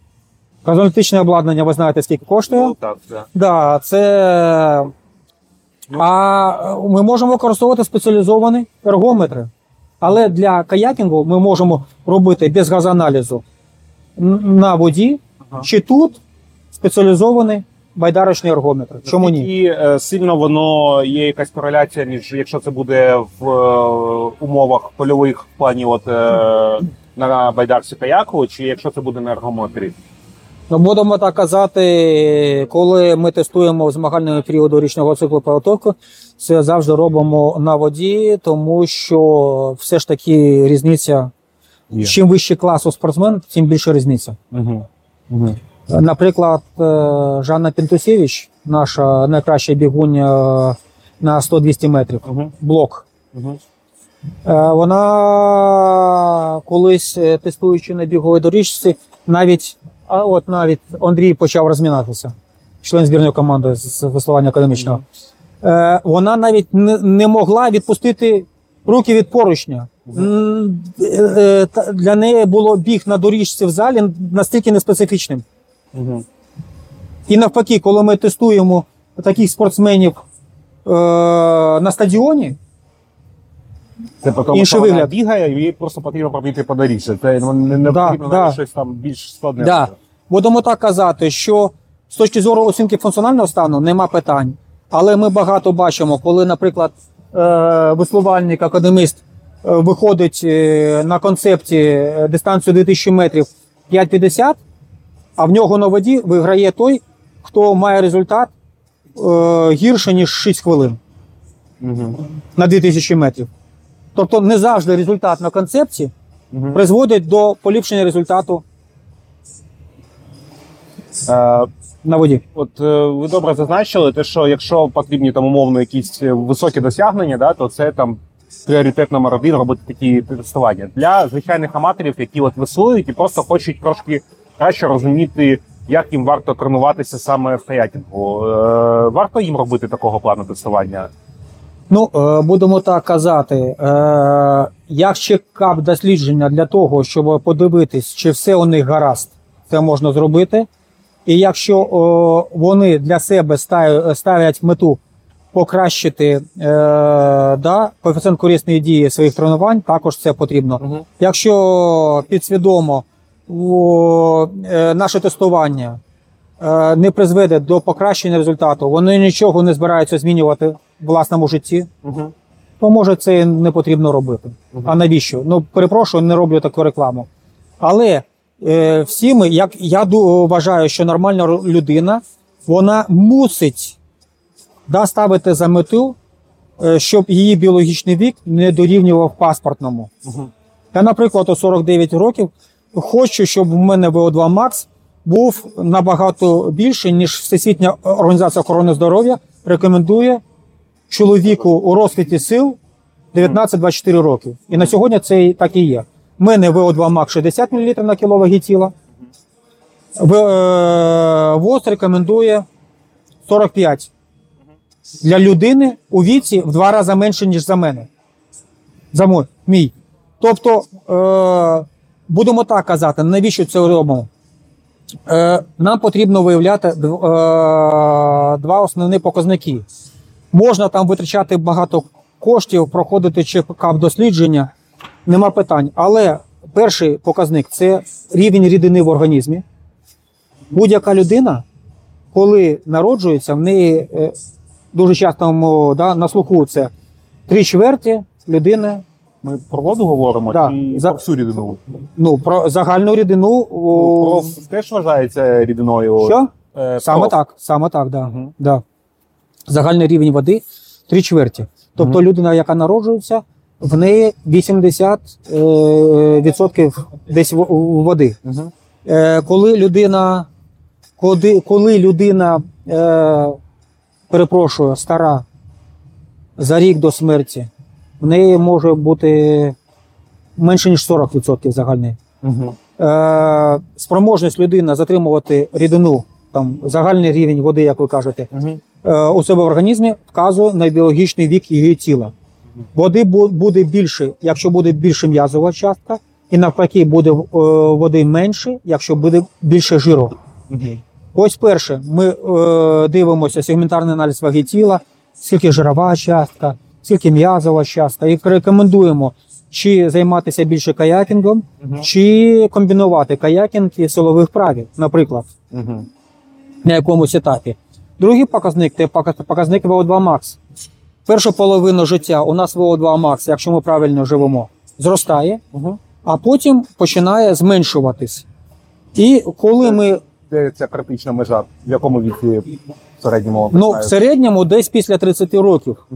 Казонолітичне обладнання, ви знаєте, скільки коштує. Ну, так, да. Да, це... А ми можемо використовувати спеціалізовані ергометри. Але для каякінгу ми можемо робити без газоаналізу на воді, ага, чи тут спеціалізовані байдарочні ергометри. Чому ні? І сильно воно є якась кореляція, ніж якщо це буде в умовах польових в плані от, на байдарці каяку, чи якщо це буде на ергометрі? Ну, будемо так казати, коли ми тестуємо в змагальному періоду річного циклу підготовки, це завжди робимо на воді, тому що все ж таки різниця, є. Чим вищий клас у спортсмен, тим більше різниця. Угу. Угу. Наприклад, Жанна Пінтусевич, наша найкраща бігуня на 100-200 метрів, угу, блок. Угу. Вона колись, тестуючи на біговій доріжці, навіть а от навіть Андрій почав розмінатися, член збірної команди з веслування академічного. Вона навіть не могла відпустити руки від поручня. Для неї було біг на доріжці в залі настільки неспецифічним. І навпаки, коли ми тестуємо таких спортсменів на стадіоні, це потім, інший вигляд. Вона бігає, і їй просто потрібно пробігти по доріжці. Це не потрібно щось там більш складне. Да. Будемо так казати, що з точки зору оцінки функціонального стану нема питань. Але ми багато бачимо, коли, наприклад, веслувальник, академіст виходить на концепті дистанцію 2000 метрів 5,50, а в нього на воді виграє той, хто має результат гірше, ніж 6 хвилин, угу, на 2000 метрів. Тобто не завжди результат на концепті, угу, призводить до поліпшення результату на воді. От ви добре зазначили те, що якщо потрібні там умовно якісь високі досягнення, да, то це там пріоритет номер один робити такі тестування. Для звичайних аматорів, які от веслують і просто хочуть трошки краще розуміти, як їм варто тренуватися саме в каякінгу. Варто їм робити такого плану тестування? Ну, будемо так казати, як чекап дослідження для того, щоб подивитись, чи все у них гаразд, це можна зробити. І якщо вони для себе ставлять мету покращити коефіцієнт корисної дії своїх тренувань, також це потрібно. Угу. Якщо підсвідомо наше тестування не призведе до покращення результату, вони нічого не збираються змінювати в власному житті, угу, то може це не потрібно робити. Угу. А навіщо? Ну, перепрошую, не роблю таку рекламу. Але всі ми, як я вважаю, що нормальна людина, вона мусить ставити за мету, щоб її біологічний вік не дорівнював паспортному. Угу. Я, наприклад, у 49 років хочу, щоб в мене VO2max був набагато більше, ніж Всесвітня організація охорони здоров'я рекомендує чоловіку у розквіті сил 19-24 роки. І на сьогодні це так і є. У мене VO2max 60 мл на кіло ваги тіла. ВОЗ рекомендує 45 для людини у віці в 2 рази менше, ніж за мене. За мій. Тобто, будемо так казати, навіщо це робимо? Нам потрібно виявляти два основні показники. Можна там витрачати багато коштів, проходити чекап-дослідження, нема питань. Але перший показник – це рівень рідини в організмі. Будь-яка людина, коли народжується, в неї дуже часто на слуху це 3/4 людини. Ми про воду говоримо, чи про всю рідину? Ну, про загальну рідину. Кров теж вважається рідиною? Що? Саме так, да. Угу. Да. Загальний рівень води 3/4. Тобто, угу, людина, яка народжується, в неї 80% десь води. Угу. Коли людина перепрошую, стара, за рік до смерті, в неї може бути менше, ніж 40% загальний. Угу. Спроможність людини затримувати рідину там загальний рівень води, як ви кажете, у себе в організмі вказує на біологічний вік її тіла. Води буде більше, якщо буде більше м'язова частка, і навпаки буде води менше, якщо буде більше жиру. Ось перше, ми дивимося сегментарний аналіз ваги тіла, скільки жирова частка, скільки м'язова частка, і рекомендуємо чи займатися більше каякінгом, чи комбінувати каякінг і силових правил, наприклад, на якомусь етапі. Другий показник – це показник VO2max. Першу половину життя у нас VO2max, якщо ми правильно живемо, зростає, а потім починає зменшуватись. І коли ми… Це критична межа, в якому віці в середньому? Ну, в середньому десь після 30 років.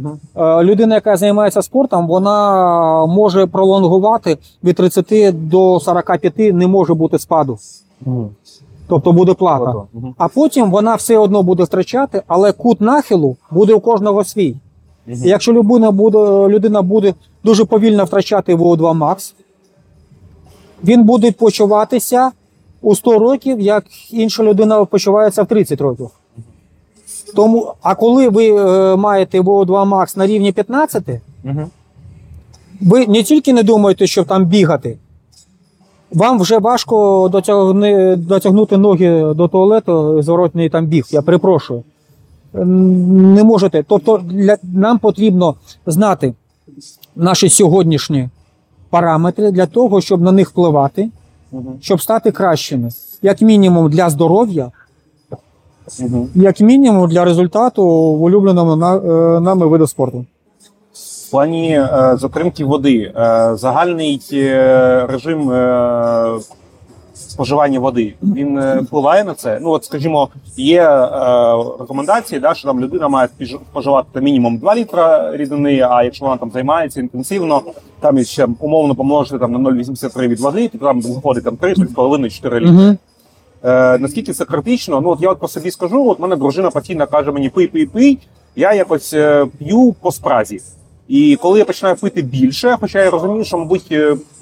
Людина, яка займається спортом, вона може пролонгувати від 30 до 45, не може бути спаду. Тобто буде плата. А потім вона все одно буде втрачати, але кут нахилу буде у кожного свій. І якщо людина буде дуже повільно втрачати VO2max, він буде почуватися у 100 років, як інша людина почувається в 30 років. Тому, а коли ви маєте VO2max на рівні 15, ви не тільки не думаєте, що там бігати, вам вже важко дотягнути ноги до туалету, зворотний там біг, я перепрошую. Не можете. Тобто нам потрібно знати наші сьогоднішні параметри для того, щоб на них впливати, щоб стати кращими. Як мінімум для здоров'я, як мінімум для результату в улюбленому нами виду спорту. В плані затримки води, загальний режим споживання води, він впливає на це? Ну, от, скажімо, є рекомендації, да, що там людина має споживати там, мінімум 2 літра рідини, а якщо вона там займається інтенсивно, там ще умовно помножити там, на 0,83 від води, то там виходить 3,5-4 літри. Наскільки це критично? Ну, от я от по собі скажу, от мене дружина постійно каже мені пий, я якось п'ю по спразі. І коли я починаю пити більше, хоча я розумію, що, мабуть,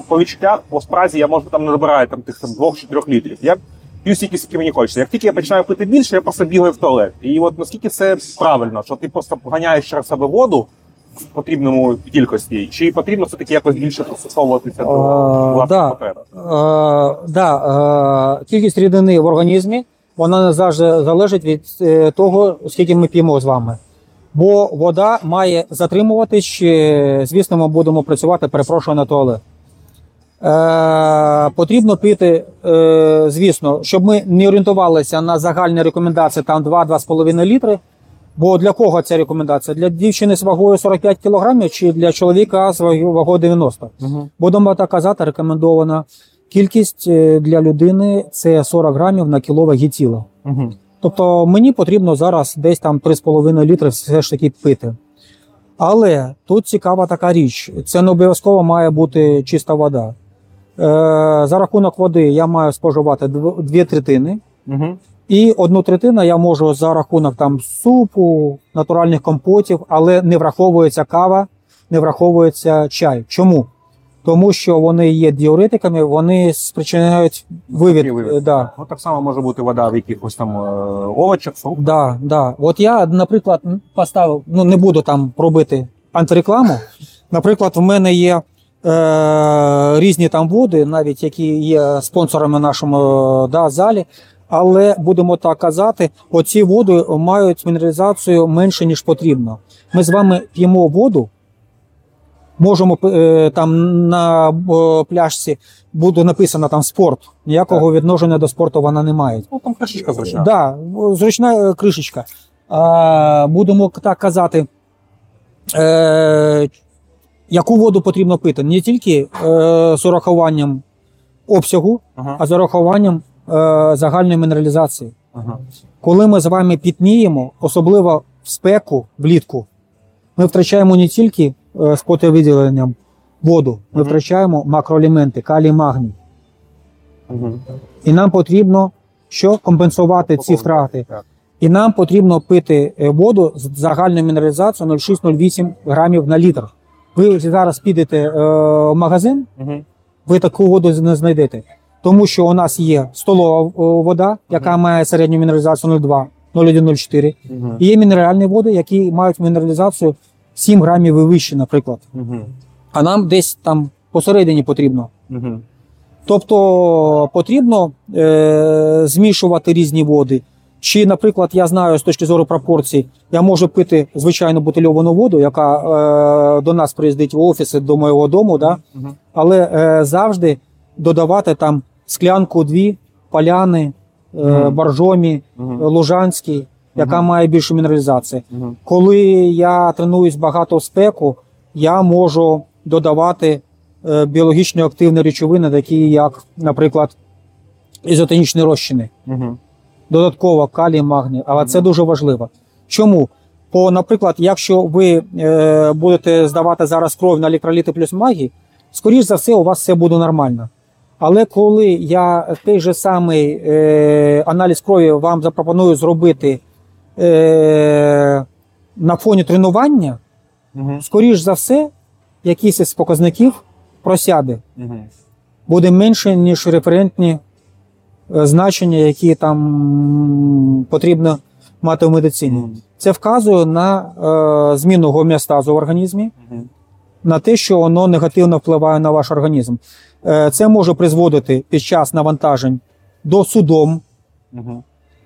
по відчуттях, по спразі я, може, там не набираю там, тих 2-4 літрів. Я п'ю стільки, скільки мені хочеться. Як тільки я починаю пити більше, я просто бігаю в туалет. І от наскільки це правильно, що ти просто ганяєш через себе воду в потрібному кількості, чи потрібно все-таки якось більше пристосовуватися до власного потребу? Так, кількість рідини в організмі, вона не завжди залежить від того, скільки ми п'ємо з вами. Бо вода має затримуватись, чи, звісно, ми будемо працювати, перепрошую, на туалет. Потрібно пити, звісно, щоб ми не орієнтувалися на загальні рекомендації, там 2-2,5 літри. Бо для кого ця рекомендація? Для дівчини з вагою 45 кг чи для чоловіка з вагою 90 кг? Будемо так казати, рекомендована кількість для людини – це 40 грамів на кіло ваги тіла. Тобто мені потрібно зараз десь там 3,5 літри все ж таки пити. Але тут цікава така річ. Це не обов'язково має бути чиста вода. За рахунок води я маю споживати 2 третини. І 1 третину я можу за рахунок там супу, натуральних компотів, але не враховується кава, не враховується чай. Чому? Тому що вони є діуретиками, вони спричиняють вивід. Да. От так само може бути вода в якихось там овочах, фруктах. Да, да. От я, наприклад, поставив, ну не буду там робити антирекламу. Наприклад, в мене є різні там води, навіть які є спонсорами нашому залі. Але, будемо так казати, оці води мають мінералізацію менше, ніж потрібно. Ми з вами п'ємо воду, можемо там на пляшці буде написано там спорт, ніякого відношення до спорту вона не має. Ну там кришечка зручна. Так, да, зручна кришечка. Будемо так казати, яку воду потрібно пити. Не тільки з урахуванням обсягу, а з урахуванням загальної мінералізації. Коли ми з вами пітніємо, особливо в спеку, влітку, ми втрачаємо не тільки з потовиділенням воду, ми втрачаємо макроелементи, калій, магній. І нам потрібно що? Компенсувати ці втрати. І нам потрібно пити воду з загальною мінералізацією 0,6-0,8 грамів на літр. Ви зараз підете в магазин, ви таку воду не знайдете. тому що у нас є столова вода, яка має середню мінералізацію 0,2, 0,1, 0,4. І є мінеральні води, які мають мінералізацію 7 грамів і вище, наприклад. А нам десь там посередині потрібно. Тобто потрібно змішувати різні води. Чи, наприклад, я знаю з точки зору пропорцій, я можу пити звичайну бутильовану воду, яка до нас приїздить в офіси, до моєго дому, да? Але завжди додавати там склянку-дві, Поляни, Боржомі, Лужанський, яка має більшу мінералізацію. Коли я тренуюсь багато в спеку, я можу додавати біологічно активні речовини, такі як, наприклад, ізотонічні розчини. Додатково калій, магній, але це дуже важливо. Чому? Бо, наприклад, якщо ви будете здавати зараз кров на електроліти плюс магній, скоріш за все у вас все буде нормально. Але коли я той же самий аналіз крові вам запропоную зробити на фоні тренування, скоріш за все, якийсь із показників просяде. Буде менше, ніж референтні значення, які там потрібно мати в медицині. Це вказує на зміну гомеостазу в організмі, на те, що воно негативно впливає на ваш організм. Це може призводити під час навантажень до судом.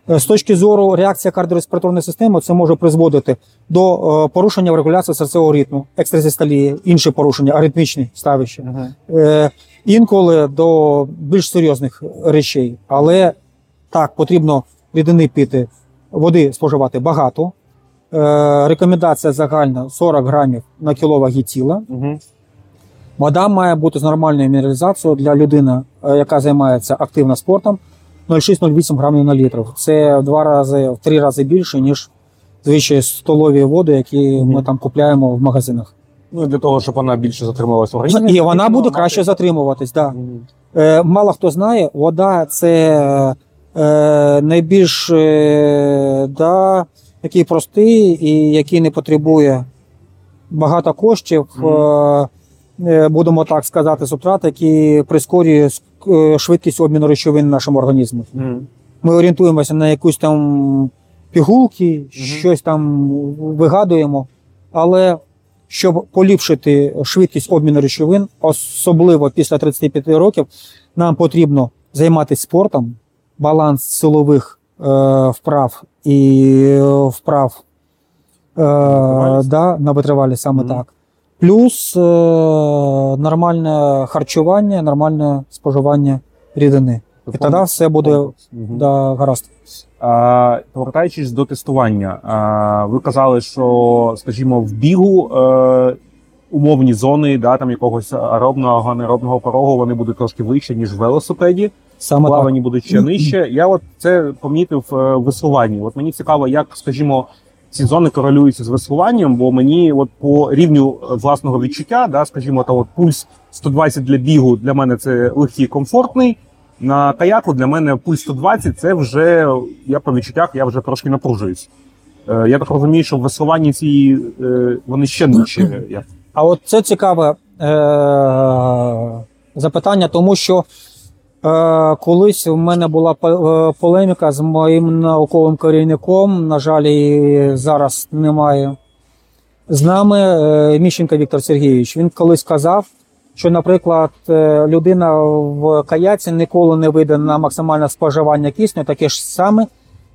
З точки зору реакції кардіореспіраторної системи, це може призводити до порушення в регуляції серцевого ритму, екстрасистолії, інші порушення, аритмічні ставища. Інколи до більш серйозних речей. Але так, потрібно рідини пити, води споживати багато. Рекомендація загальна 40 грамів на кіло ваги тіла. Вода має бути з нормальною мінералізацією для людини, яка займається активно спортом. 0,6-0,8 грамів на літр. Це в три рази більше, ніж звичайні столові води, які ми там купляємо в магазинах. Ну, для того, щоб вона більше затримувалася в організмі. І вона буде краще затримуватись, так. Мало хто знає, вода – це найбільш який простий і який не потребує багато коштів, будемо так сказати, субстрат, який прискорює швидкість обміну речовин в нашому організмі. Ми орієнтуємося на якусь там пігулки, щось там вигадуємо, але щоб поліпшити швидкість обміну речовин, особливо після 35 років, нам потрібно займатися спортом, баланс силових вправ і вправ на витривалі, саме так. Плюс нормальне харчування, нормальне споживання рідини. І тоді все буде гаразд. Повертаючись до тестування, ви казали, що, скажімо, в бігу умовні зони там якогось аеробного, анаеробного порогу, вони будуть трошки вище, ніж в велосипеді. Плавані будуть ще нижче. Я це помітив в веслуванні. Мені цікаво, як, скажімо, ці зони корелюються з веслуванням, бо мені по рівню власного відчуття, скажімо, пульс 120 для бігу для мене це легкий, комфортний. На каяку для мене пульс 120 – це вже, я по відчуттях, я вже трошки напружуюсь. Я так розумію, що в веслуванні ці, вони ще нижче. А от це цікаве запитання, тому що колись в мене була полеміка з моїм науковим керівником, на жаль, зараз немає з нами, Міщенко Віктор Сергійович. Він колись казав, що, наприклад, людина в каяці ніколи не вийде на максимальне споживання кисню, таке ж саме,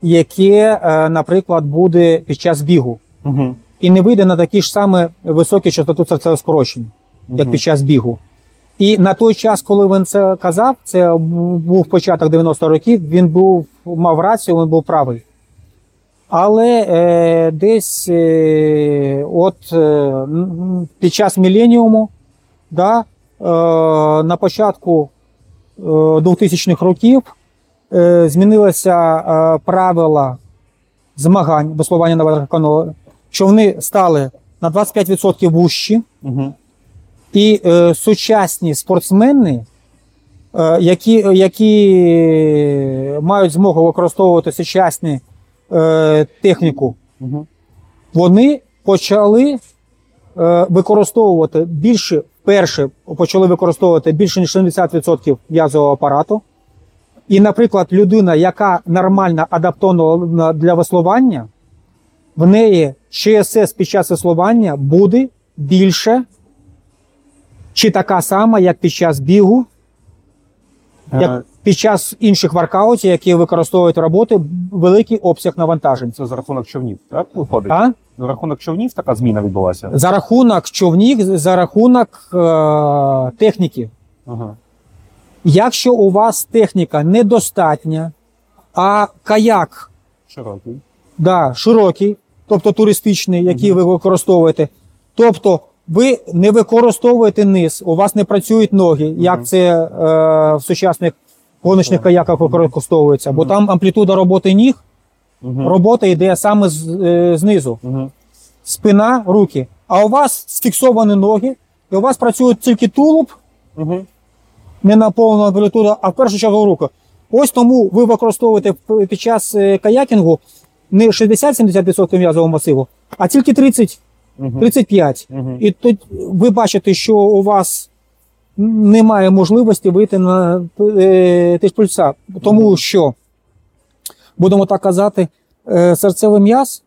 яке, наприклад, буде під час бігу. І не вийде на такі ж саме високі частоту серцескорочень, як під час бігу. І на той час, коли він це казав, це був початок 90-х років, він мав рацію, він був правий. Але десь під час міленіуму, на початку 2000-х років змінилися правила змагань, веслування на ватерканоа, що вони стали на 25% вужчі. І сучасні спортсмени, які мають змогу використовувати сучасну техніку, вони почали використовувати більше, перше почали використовувати більше ніж 70% м'язового апарату, І, наприклад, людина, яка нормально адаптована для веслування, в неї ЧСС під час веслування буде більше чи така сама, як під час бігу, як під час інших воркаутів, які використовують роботи, великий обсяг навантажень. Це за рахунок човнів, так, виходить? А? За рахунок човнів така зміна відбулася? За рахунок човнів, за рахунок техніки. Ага. Якщо у вас техніка недостатня, а каяк широкий, да, широкий, тобто туристичний, який ви використовуєте, тобто ви не використовуєте низ, у вас не працюють ноги, як це в сучасних гоночних каяках використовується, бо там амплітуда роботи ніг, робота йде саме знизу, спина, руки. А у вас сфіксовані ноги, і у вас працює тільки тулуб, не наповнена амплітуда, а в першу чергу руку. Ось тому ви використовуєте під час каякінгу не 60-70% м'язового масиву, а тільки 30-35. І тут ви бачите, що у вас немає можливості вийти на тижпульса. Тому що, будемо так казати, серцевий м'яз,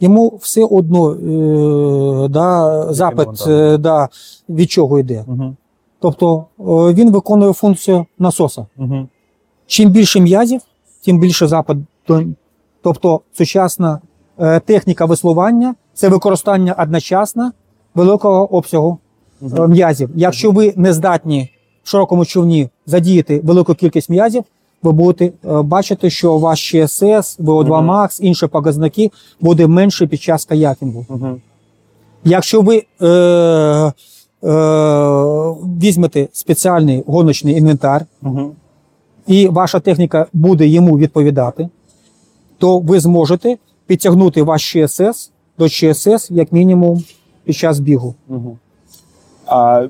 йому все одно запит від чого йде. Тобто він виконує функцію насоса. Чим більше м'язів, тим більше запит. Тобто сучасна техніка веслування – це використання одночасно великого обсягу м'язів. Якщо ви не здатні в широкому човні задіяти велику кількість м'язів, ви будете бачити, що ваш ЧСС, VO2max, інші показники буде менше під час каякінгу. Якщо ви візьмете спеціальний гоночний інвентар, і ваша техніка буде йому відповідати, то ви зможете підтягнути ваш ЧСС до ЧСС, як мінімум, під час бігу. А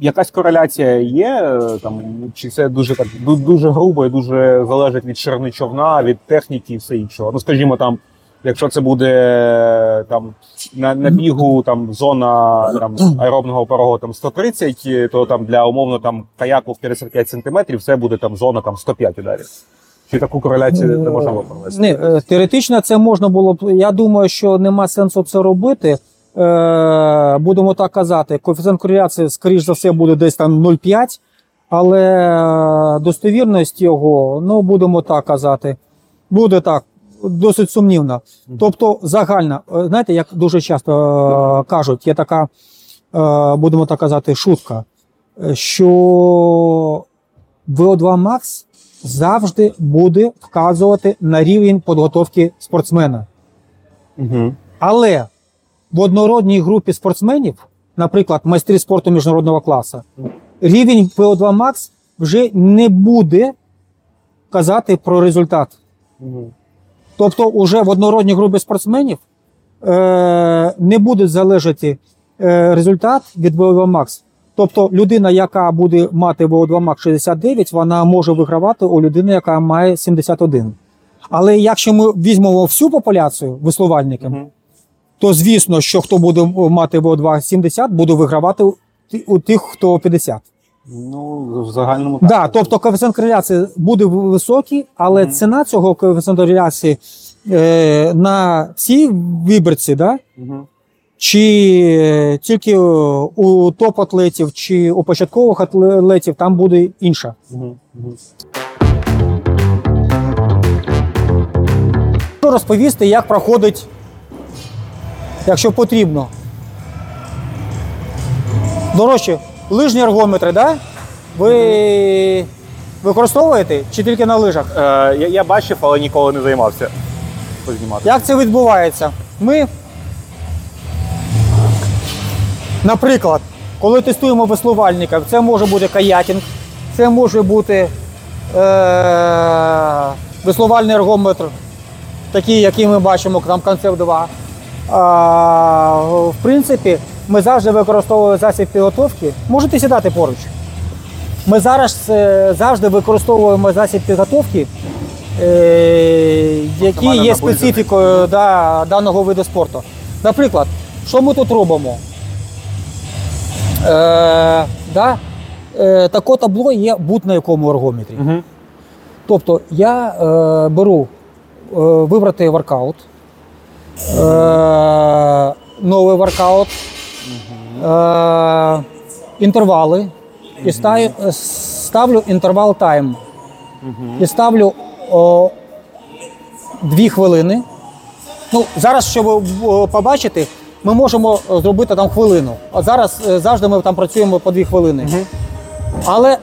якась кореляція є? Там, чи це дуже грубо і дуже залежить від ширини човна, від техніки і все іншого? Ну, скажімо, там, якщо це буде там, на бігу там, зона аеробного порогу там, 130, то там, для умовно там, каяку в 55 см це буде там, зона там, 105 ударів. Чи таку кореляцію не можна провести? Ні, теоретично це можна було б. Я думаю, що нема сенсу це робити. Будемо так казати, коефіцієнт кореляції, скоріш за все, буде десь там 0,5, але достовірність його, ну, будемо так казати, буде так, досить сумнівна. Тобто, загальна, знаєте, як дуже часто кажуть, є така, будемо так казати, шутка, що VO2max завжди буде вказувати на рівень підготовки спортсмена. Але в однородній групі спортсменів, наприклад, майстри спорту міжнародного класу, рівень VO2max вже не буде казати про результат. Тобто вже в однородній групі спортсменів не буде залежати результат від VO2max. Тобто людина, яка буде мати VO2max 69, вона може вигравати у людини, яка має 71. Але якщо ми візьмемо всю популяцію веслувальників, то звісно, що хто буде мати VO2 70, буде вигравати у тих, хто 50. Ну, в загальному так. Да, тобто коефіцієнт кореляції буде високий, але ціна цього коефіцієнту кореляції на цій вибірці, да? Чи тільки у топ-атлетів, чи у початкових атлетів, там буде інша. Можу розповісти, як проходить, якщо потрібно. До речі, лижні ергометри, да? Ви використовуєте чи тільки на лижах? Я бачив, але ніколи не займався. Як це відбувається? Ми, наприклад, коли тестуємо веслувальника, це може бути каякінг, це може бути веслувальний ергометр, такий, який ми бачимо, там Концепт-2. В принципі, ми завжди використовуємо засіб підготовки. Можете сідати поруч. Ми зараз завжди використовуємо засіб підготовки, який є специфікою даного виду спорту. Наприклад, що ми тут робимо? Таке табло є будь-на якому ергометрі. Тобто я беру вибратий воркаут, новий воркаут, інтервали, і ставлю інтервал тайм. І ставлю 2 хвилини. Ну, зараз, щоб побачити, ми можемо зробити там хвилину. А зараз завжди ми там працюємо по 2 хвилини. Але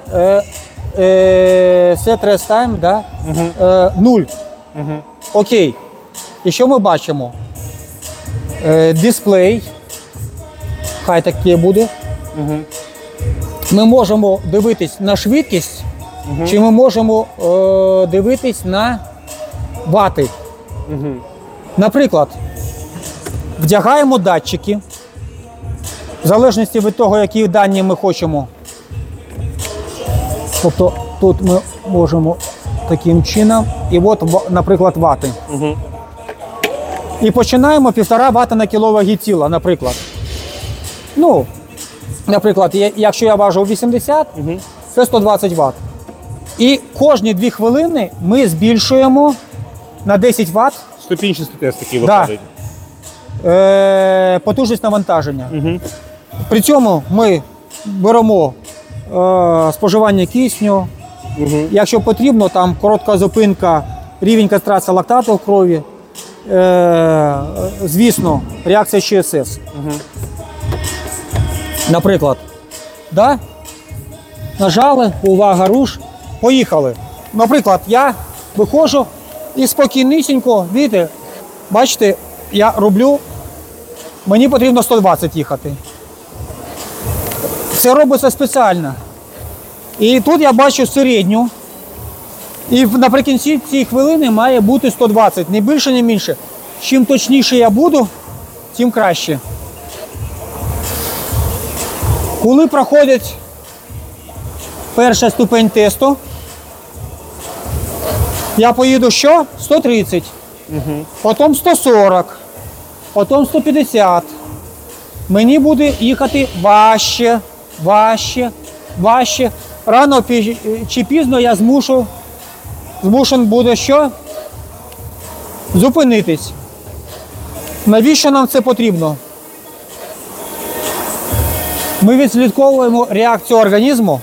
set-rest time, да? 0. Окей. І що ми бачимо? Дисплей. Хай таке буде. Ми можемо дивитись на швидкість, чи ми можемо дивитись на вати. Наприклад, вдягаємо датчики, в залежності від того, які дані ми хочемо. Тобто тут ми можемо таким чином, і от, наприклад, вати. І починаємо 1,5 вати на кіло ваги тіла, наприклад. Ну, наприклад, якщо я важу 80, це 120 Вт. І кожні 2 хвилини ми збільшуємо на 10 Вт. Ступінчі тест такий виходить. Потужність навантаження. При цьому ми беремо споживання кисню. Якщо потрібно, там коротка зупинка, рівень концентрації лактату в крові. Звісно, реакція ЧСС. Наприклад, да? Нажали, увага, руш, поїхали. Наприклад, я виходжу і спокійнісінько, бачите, я роблю, мені потрібно 120 їхати. Це робиться спеціально. І тут я бачу середню. І наприкінці цієї хвилини має бути 120, не більше, не менше. Чим точніше я буду, тим краще. Коли проходить перша ступень тесту, я поїду що? 130, потім 140, потім 150. Мені буде їхати важче, важче, важче. Рано чи пізно я змушен буду що? Зупинитись. Навіщо нам це потрібно? Ми відслідковуємо реакцію організму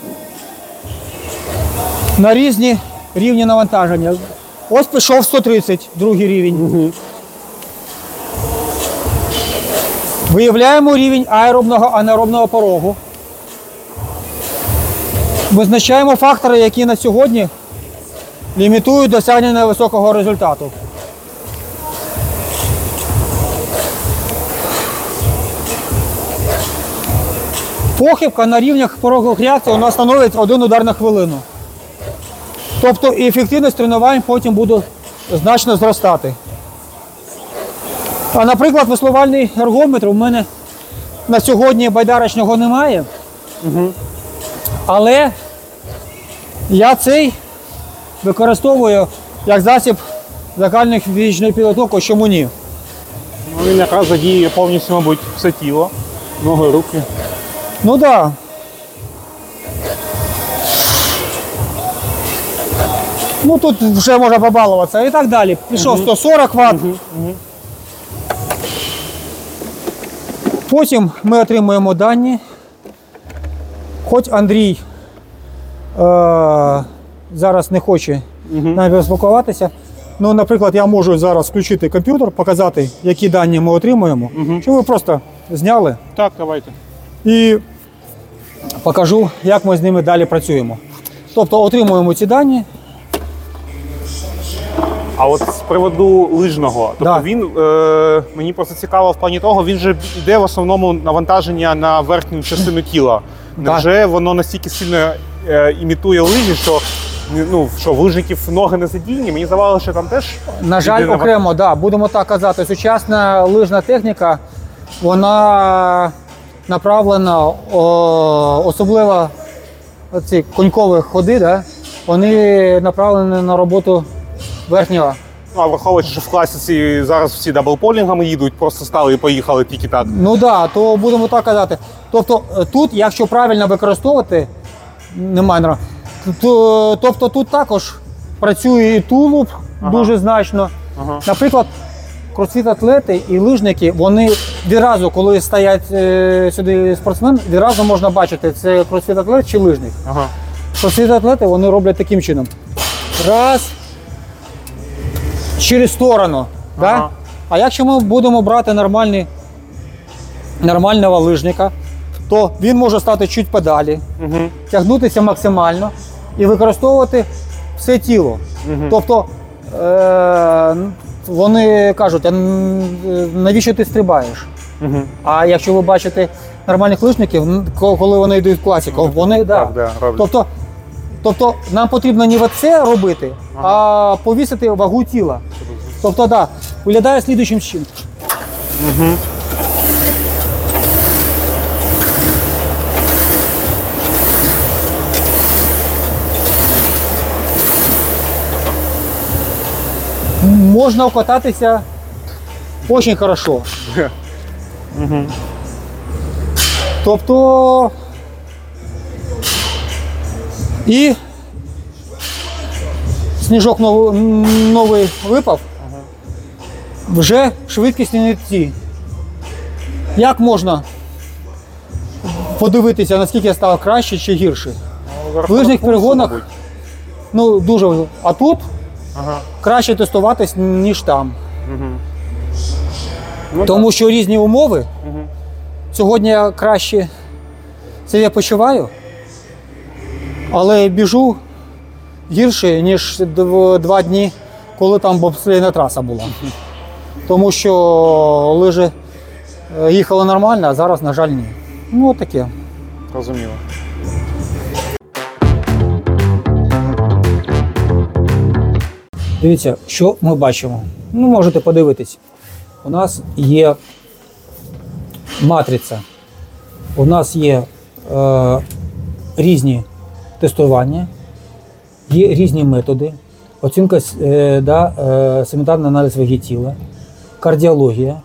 на різні рівні навантаження. Ось пішов 130, другий рівень. Виявляємо рівень аеробного, анаеробного порогу. Визначаємо фактори, які на сьогодні лімітують досягнення високого результату. Похибка на рівнях порогових реакцій у нас становить 1 удар на хвилину. Тобто і ефективність тренувань потім буде значно зростати. А, наприклад, веслувальний ергометр у мене на сьогодні байдарочного немає. Але я цей використовую як засіб загальної фізичної підготовки, чому ні. Він якраз задіє повністю, мабуть, все тіло, ноги, руки. Ну так. Ну тут вже можна побалуватися і так далі. Пішов 140 Вт. Потім ми отримуємо дані. Хоч Андрій зараз не хоче навіть спілкуватися. Ну, наприклад, я можу зараз включити комп'ютер, показати, які дані ми отримуємо. Чи ви просто зняли? Так, давайте. І покажу, як ми з ними далі працюємо. Тобто отримуємо ці дані. А от з приводу лижного, тобто він, мені просто цікаво в плані того, він же йде в основному навантаження на верхню частину тіла. Невже воно настільки сильно імітує лижі, що, ну, що в лижників ноги не задіяні? Мені здавалося, що там теж… На жаль, окремо, так, будемо так казати. Сучасна лижна техніка, вона… направлено, особливо ці конькові ходи, вони направлені на роботу верхнього. Ну, а враховуючи, що в класі зараз всі даблполінгами їдуть, просто стали і поїхали тільки так. Ну так, то будемо так казати. Тобто тут, якщо правильно використовувати, немає, тобто тут також Працює і тулуб дуже значно. Наприклад, кросфіт-атлети і лижники, вони відразу, коли стоять сюди спортсмен, відразу можна бачити, це кросфіт-атлет чи лижник. Кросфіт-атлети вони роблять таким чином. Раз, через сторону. Да? А якщо ми будемо брати нормального лижника, то він може стати чуть подалі, тягнутися максимально і використовувати все тіло. Тобто, вони кажуть, а навіщо ти стрибаєш? А якщо ви бачите нормальних лижників, коли вони йдуть в класіку, вони, тобто, нам потрібно не це робити, а повісити вагу тіла. Тобто, так, виглядає слідуючим чином. Можно кататься очень хорошо. Тобто и снежок новый выпав, уже швидкість не ті. Як можна подивитися, наскільки я став краще чи гірше? В лижних перегонах, ну, дуже, а тут краще тестуватись, ніж там. Тому що різні умови. Сьогодні я краще себе почуваю, але біжу гірше, ніж 2 дні, коли там бобслейна траса була. Тому що лижі їхали нормально, а зараз, на жаль, ні. Ну, от таке. Розуміло. Дивіться, що ми бачимо. Ну, можете подивитись. У нас є матриця, у нас є різні тестування, є різні методи, оцінка, сементарний аналіз ваги тіла, кардіологія,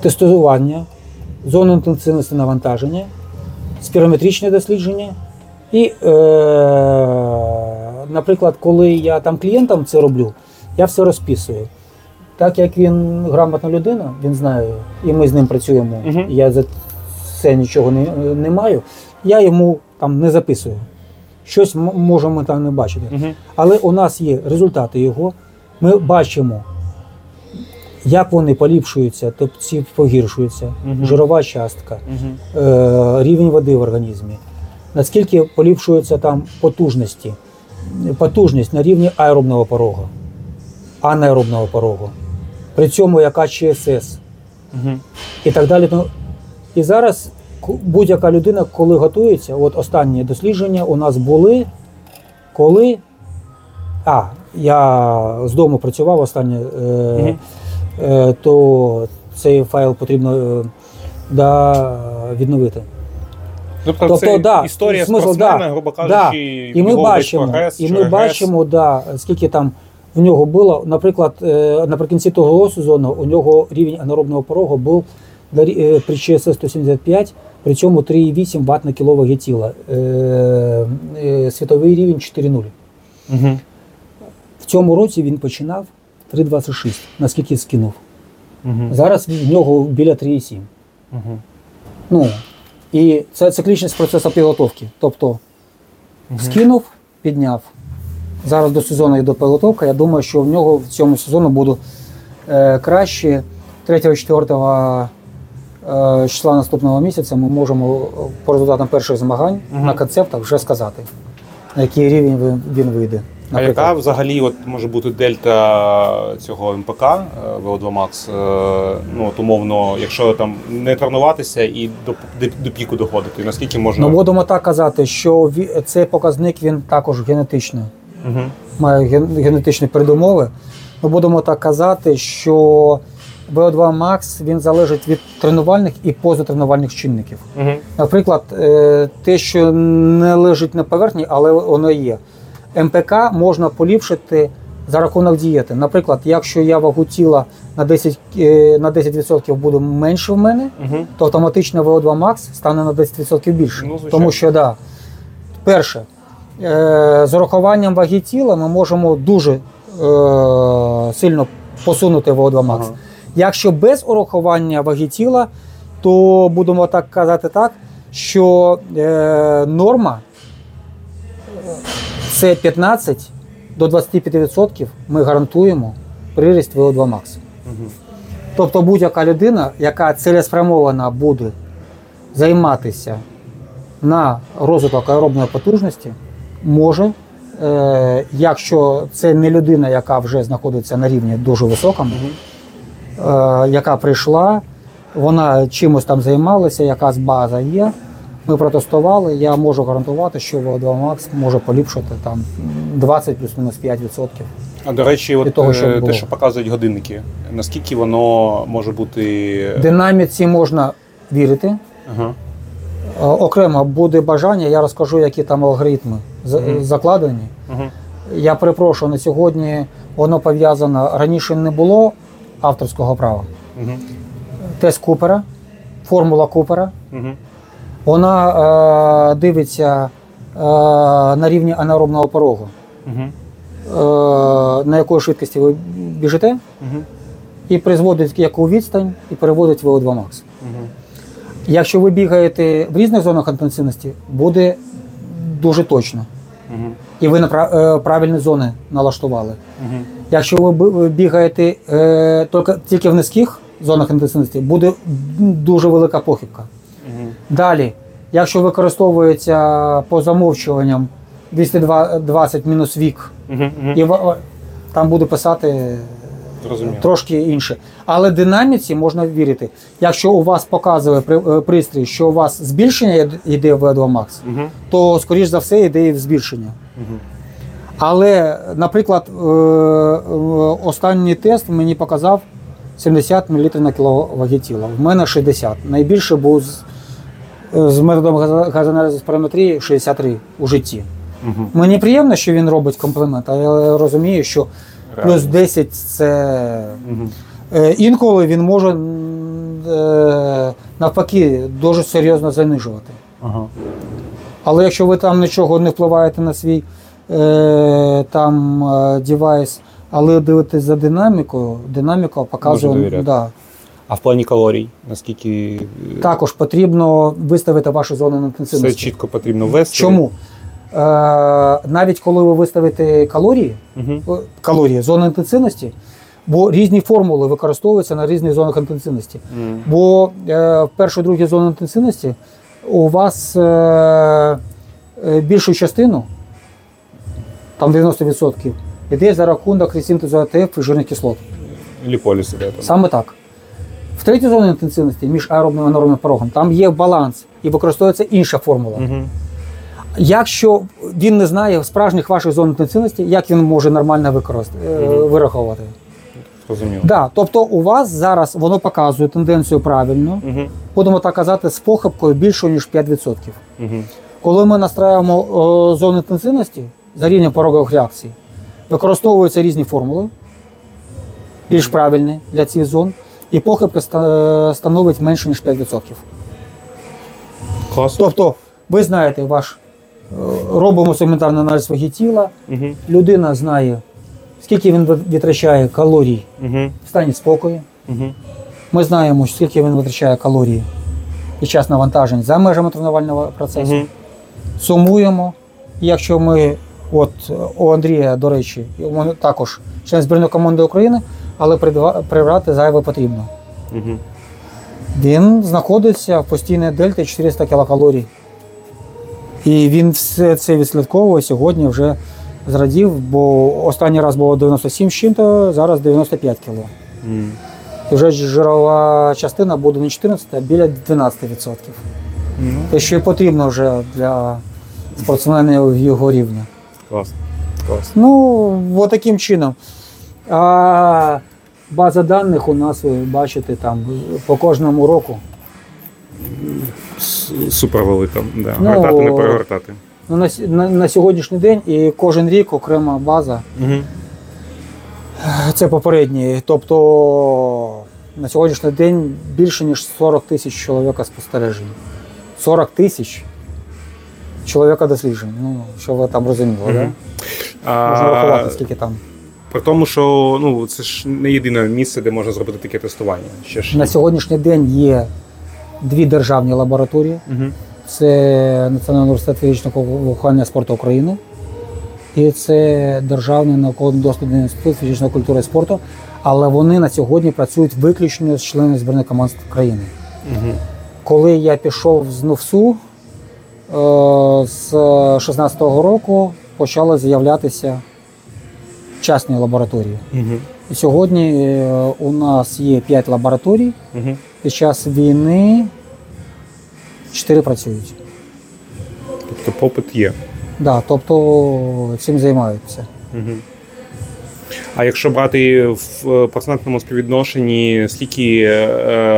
тестування, зона інтенсивності навантаження, спірометричне дослідження. І, наприклад, коли я там клієнтам це роблю, я все розписую. Так як він грамотна людина, він знає, і ми з ним працюємо, я за це нічого не маю, я йому там не записую. Щось можемо там не бачити. Але у нас є результати його, ми бачимо, як вони поліпшуються, тобто погіршуються, жирова частка, рівень води в організмі. Наскільки поліпшуються там потужності. Потужність на рівні аеробного порогу, анаеробного порогу. При цьому яка ЧСС і так далі. І зараз будь-яка людина, коли готується, от останні дослідження у нас були, коли... Я з дому працював останнє, то цей файл потрібно відновити. Тобто це історія спортсмена, грубо кажучи, його весь прогрес, чи регрес. І ми бачимо, скільки там в нього було. Наприклад, наприкінці того сезону у нього рівень анаеробного порогу був при ЧСС 175, при цьому 3,8 Вт на кіло ваги тіла. Світовий рівень 4,0. В цьому році він починав 3,26, наскільки скинув. Зараз в нього біля 3,7. І це циклічність процесу підготовки. Тобто скинув, підняв. Зараз до сезону йде підготовка. Я думаю, що в нього в цьому сезону буде краще. 3-4 числа наступного місяця ми можемо по результатам перших змагань на концептах вже сказати, на який рівень він вийде. Наприклад. А яка взагалі може бути дельта цього МПК VO2max, умовно, якщо там не тренуватися і до піку доходити, наскільки можна? Ну, будемо так казати, що цей показник, він також генетичний, має генетичні передумови. Ми будемо так казати, що VO2max, він залежить від тренувальних і позатренувальних чинників. Наприклад, те, що не лежить на поверхні, але воно є. МПК можна поліпшити за рахунок дієти. Наприклад, якщо я вагу тіла на 10% буде менше в мене, то автоматично VO2max стане на 10% більше. Тому що Перше, з урахуванням ваги тіла ми можемо дуже сильно посунути VO2max. Ага. Якщо без урахування ваги тіла, то будемо так казати так, що норма – це 15 до 25% ми гарантуємо приріст VO2max. Ага. Тобто будь-яка людина, яка цілеспрямована буде займатися на розвиток аеробної потужності, може, якщо це не людина, яка вже знаходиться на рівні дуже високому, яка прийшла, вона чимось там займалася, якась база є, ми протестували, я можу гарантувати, що VO2max може поліпшити там 20 плюс-мінус 5%. А, до речі, от того, те, що показують годинники, наскільки воно може бути… Динаміці можна вірити. Ага. Окремо буде бажання, я розкажу, які там алгоритми закладені. Я перепрошую, на сьогодні воно пов'язано, раніше не було авторського права. Тест Купера, формула Купера, вона дивиться на рівні анаеробного порогу, на якої швидкості ви біжите, і призводить яку відстань, і переводить VO2max. Якщо ви бігаєте в різних зонах інтенсивності, буде дуже точно. І ви на правильні зони налаштували. Якщо ви бігаєте тільки в низьких зонах інтенсивності, буде дуже велика похибка. Далі, якщо використовується по замовчуванням 220 мінус вік, там буде писати… Розуміло. Трошки інше. Але динаміці можна вірити. Якщо у вас показує пристрій, що у вас збільшення йде в VO2max, то, скоріш за все, йде і в збільшення. Але, наприклад, останній тест мені показав 70 мл на кіло ваги тіла. В мене 60. Найбільше був з методом газоаналізу з параметрії 63 у житті. Мені приємно, що він робить комплімент, але я розумію, що плюс 10 – це… Інколи він може, навпаки, дуже серйозно занижувати. Але якщо ви там нічого не впливаєте на свій девайс, але дивитесь за динамікою, динаміка показує… Да. А в плані калорій? Наскільки… Також потрібно виставити вашу зону інтенсивності. Це чітко потрібно ввести. Чому? Навіть коли ви виставите калорії, зони інтенсивності, бо різні формули використовуються на різних зонах інтенсивності. Бо в першій-другій зоні інтенсивності у вас більшу частину, там 90%, йде за рахунок синтезу АТФ і жирних кислот. Ліполіси. Саме так. В третій зоні інтенсивності, між аеробним і анаеробним порогом, там є баланс і використовується інша формула. Якщо він не знає справжніх ваших зон інтенсивності, як він може нормально вираховувати? Розуміло. Да, тобто у вас зараз воно показує тенденцію правильно, будемо так казати, з похибкою більшою, ніж 5%. Коли ми настраюємо зону інтенсивності за рівнем порогових реакцій, використовуються різні формули, більш правильні для цих зон, і похибка становить менше, ніж 5%. Класно. Тобто, ви знаєте ваш… Робимо сегментарний аналіз ваги тіла, людина знає, скільки він витрачає калорій в стані спокою. Ми знаємо, скільки він витрачає калорій під час навантажень за межами тренувального процесу. Сумуємо. І якщо ми, от у Андрія, до речі, він також член збірної команди України, але прибрати зайве потрібно. Він знаходиться в постійній дельті 400 кілокалорій. І він все це відслідковує, сьогодні вже зрадів, бо останній раз було 97 з чим-то, зараз 95 кіло. І вже жирова частина буде не 14, а біля 12%. Те, що і потрібно вже для спортсменів його рівня. Класно. Ну, отаким чином. А база даних у нас, ви бачите, там по кожному року. Супер велика, да. Ну, гортати, не перегортати. На сьогоднішній день і кожен рік окрема база. Це попередній. Тобто на сьогоднішній день більше ніж 40 тисяч чоловіка спостережень. 40 тисяч чоловіка досліджень, ну, що ви там розуміли, да? Можна врахувати, скільки там. При тому, що ну, це ж не єдине місце, де можна зробити таке тестування. Ще ж... На сьогоднішній день є дві державні лабораторії. Це Національний університет фізичного виховання і спорту України і це Державний науково-дослідний інститут фізичної культури і спорту. Але вони на сьогодні працюють виключно з членами збірних команд країни. Коли я пішов з НУФСУ, з 2016 року почали з'являтися частні лабораторії. І сьогодні у нас є 5 лабораторій. Під час війни 4 працюють. Тобто попит є? Так, да, тобто цим займаються. А якщо брати в процентному співвідношенні, скільки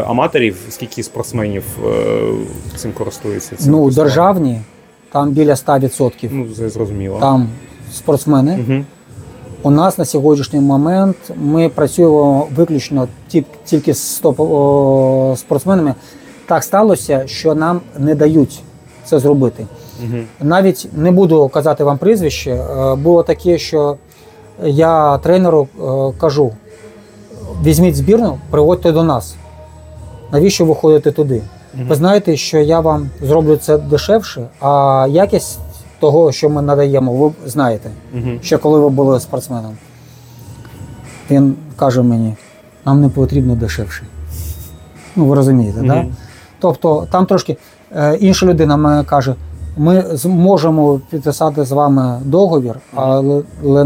аматорів, скільки спортсменів цим користується? Цим ну, державні, там біля 100%. Ну, це зрозуміло. Там спортсмени. У нас на сьогоднішній момент ми працюємо виключно тільки з спортсменами. Так сталося, що нам не дають це зробити. Навіть не буду казати вам прізвище, було таке, що я тренеру кажу, візьміть збірну, приводьте до нас. Навіщо ви ходите туди? Ви знаєте, що я вам зроблю це дешевше, а якість того, що ми надаємо, ви знаєте. Ще коли ви були спортсменом. Він каже мені, нам не потрібно дешевше. Ну, ви розумієте, так? Да? Тобто там трошки інша людина мені каже, ми зможемо підписати з вами договір, але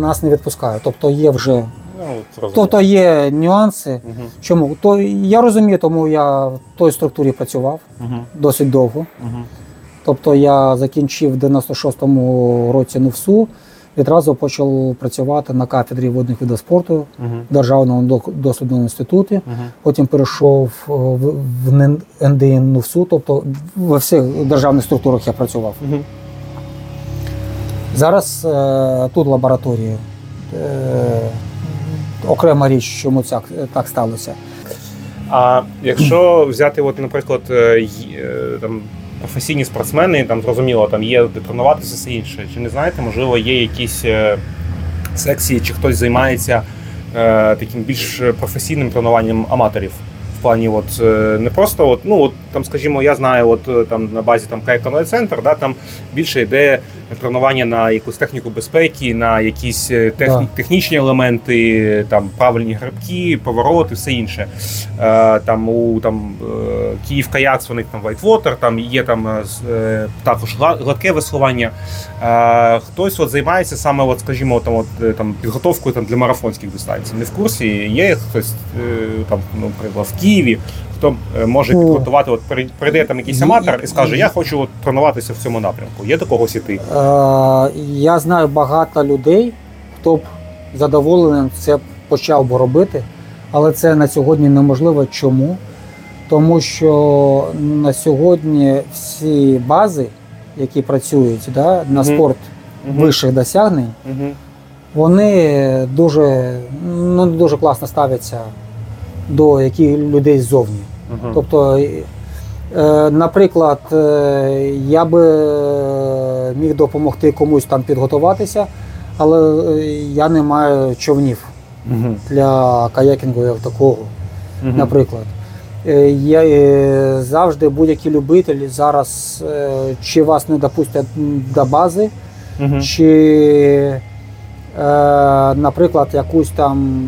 нас не відпускають. Тобто є вже тобто є нюанси. Чому? То, я розумію, тому я в той структурі працював досить довго. Тобто я закінчив в 96-му році НУФСУ, відразу почав працювати на кафедрі водних видів спорту Державного дослідного інституту. Потім перейшов в НДІН НУФСУ, тобто в всіх державних структурах я працював. Зараз тут лабораторії. Окрема річ, чому так сталося. А якщо взяти, от, наприклад, там, професійні спортсмени, там зрозуміло, там є де тренуватися, все інше. Чи не знаєте, можливо, є якісь секції, чи хтось займається таким більш професійним тренуванням аматорів? В плані, от не просто, от, ну, от, там, скажімо, я знаю, от там на базі Кайконовий центр, да, там більше йде тренування на якусь техніку безпеки, на якісь технічні елементи, там правильні грибки, повороти, все інше. Там у Київ Каякс, вони там Whitewater, там є там також гладке веслування. Хтось от займається саме, от, скажімо, там, от, там підготовкою там для марафонських дистанцій. Не в курсі, є хтось там, наприклад, в Києві, хто може підготувати, от прийде там якийсь аматор і скаже, я хочу от, тренуватися в цьому напрямку. Є до когось іти? Я знаю багато людей, хто б задоволеним це почав би робити, але це на сьогодні неможливо. Чому? Тому що на сьогодні всі бази, які працюють да, на спорт вищих досягнень, вони дуже, ну, дуже класно ставляться до яких людей ззовні. Тобто, наприклад, я би міг допомогти комусь там підготуватися, але я не маю човнів для каякінгу як такого, наприклад. Я завжди будь-який любитель зараз, чи вас не допустять до бази, чи, наприклад, якусь там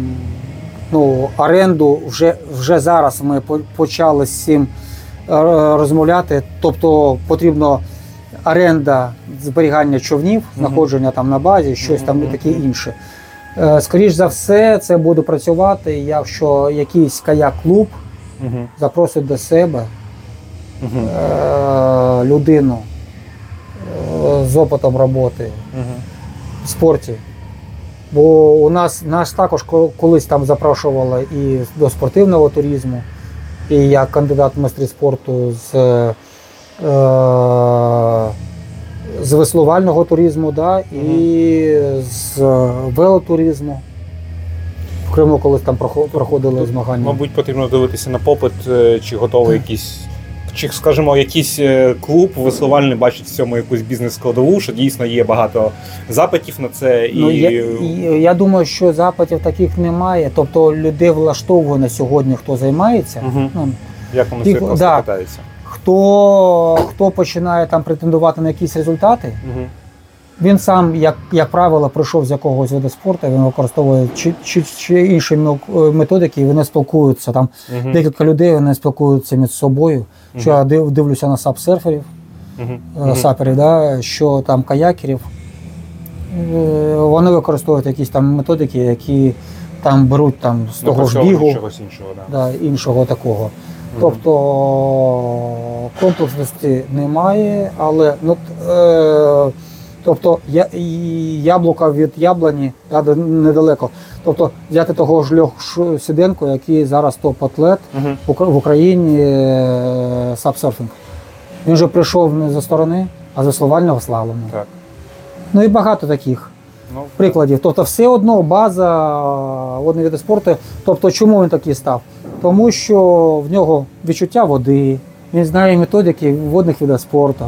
ну, оренду вже зараз ми почали з цим розмовляти. Тобто потрібно оренда зберігання човнів, знаходження там на базі, щось там і таке інше. Скоріш за все, це буде працювати, якщо якийсь каяк-клуб запросить до себе людину з опитом роботи в спорті. Бо у нас також колись там запрошували і до спортивного туризму, і я кандидат в майстри спорту з веслувального туризму, да, і з велотуризму. В Криму колись там проходили змагання. Мабуть, потрібно дивитися на попит, чи готовий якийсь Чи, скажімо, якийсь клуб висувальний бачить в цьому якусь бізнес-складову, що дійсно є багато запитів на це? Ну, і... Я думаю, що запитів таких немає. Тобто людей влаштовує на сьогодні, хто займається. Угу. Ну, як вони просто питаються? Хто починає там претендувати на якісь результати, угу. Він сам, як правило, прийшов з якогось виду спорту, він використовує чи інші методики, і вони спілкуються. Там uh-huh. декілька людей, вони спілкуються між собою. Uh-huh. Що я дивлюся на сапсерферів, uh-huh. саперів, да, що там каякерів. Вони використовують якісь там методики, які там беруть там, з того ж бігу, іншого, да. Да, іншого такого. Uh-huh. Тобто комплексності немає, але тобто яблука від яблуні недалеко. Тобто взяти того ж Льошу Сиденко, який зараз топ-атлет в Україні сапсерфінг. Він вже прийшов не зі сторони, а зі словального слалому. Так. Ну і багато таких прикладів. Тобто все одно база, водний від спорту. Тобто чому він такий став? Тому що в нього відчуття води, він знає методики водних видів спорту.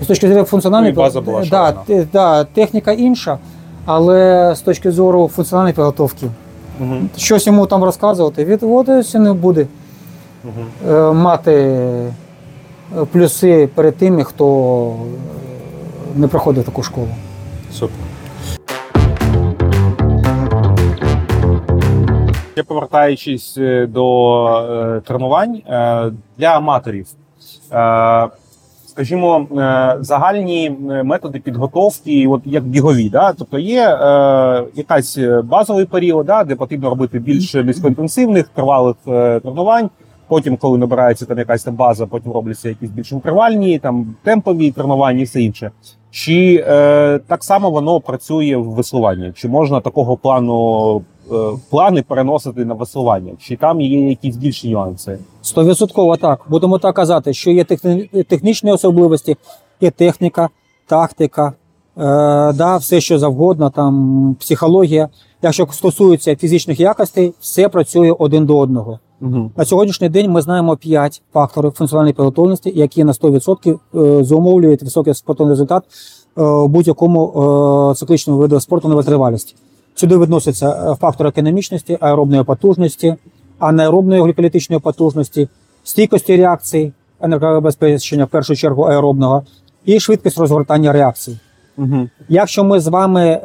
З точки зору функціональної підготовки, техніка інша, але з точки зору функціональної підготовки. Угу. Щось йому там розказувати, відводитися не буде мати плюси перед тими, хто не проходив таку школу. Супер. Ще повертаючись до тренувань для аматорів. Скажімо, загальні методи підготовки, от як бігові, да? Тобто є якийсь базовий період, да? Де потрібно робити більш низькоінтенсивних, тривалих тренувань, потім, коли набирається там якась там база, потім робляться якісь більш інтервальні, там, темпові тренування і все інше. Чи так само воно працює в веслуванні? Чи можна такого плану плани переносити на веслування? Чи там є якісь більші нюанси? 100% так. Будемо так казати, що є технічні особливості, є техніка, тактика, все що завгодно, там, психологія. Якщо стосується фізичних якостей, все працює один до одного. Угу. На сьогоднішній день ми знаємо 5 факторів функціональної підготовленості, які на 100% зумовлюють високий спортивний результат в будь-якому циклічному виду спорту на витривалість. Сюди відносяться фактори економічності, аеробної потужності, анаеробної гліколітичної потужності, стійкості реакцій, енергозабезпечення, в першу чергу аеробного, і швидкість розгортання реакцій. Угу. Якщо ми з вами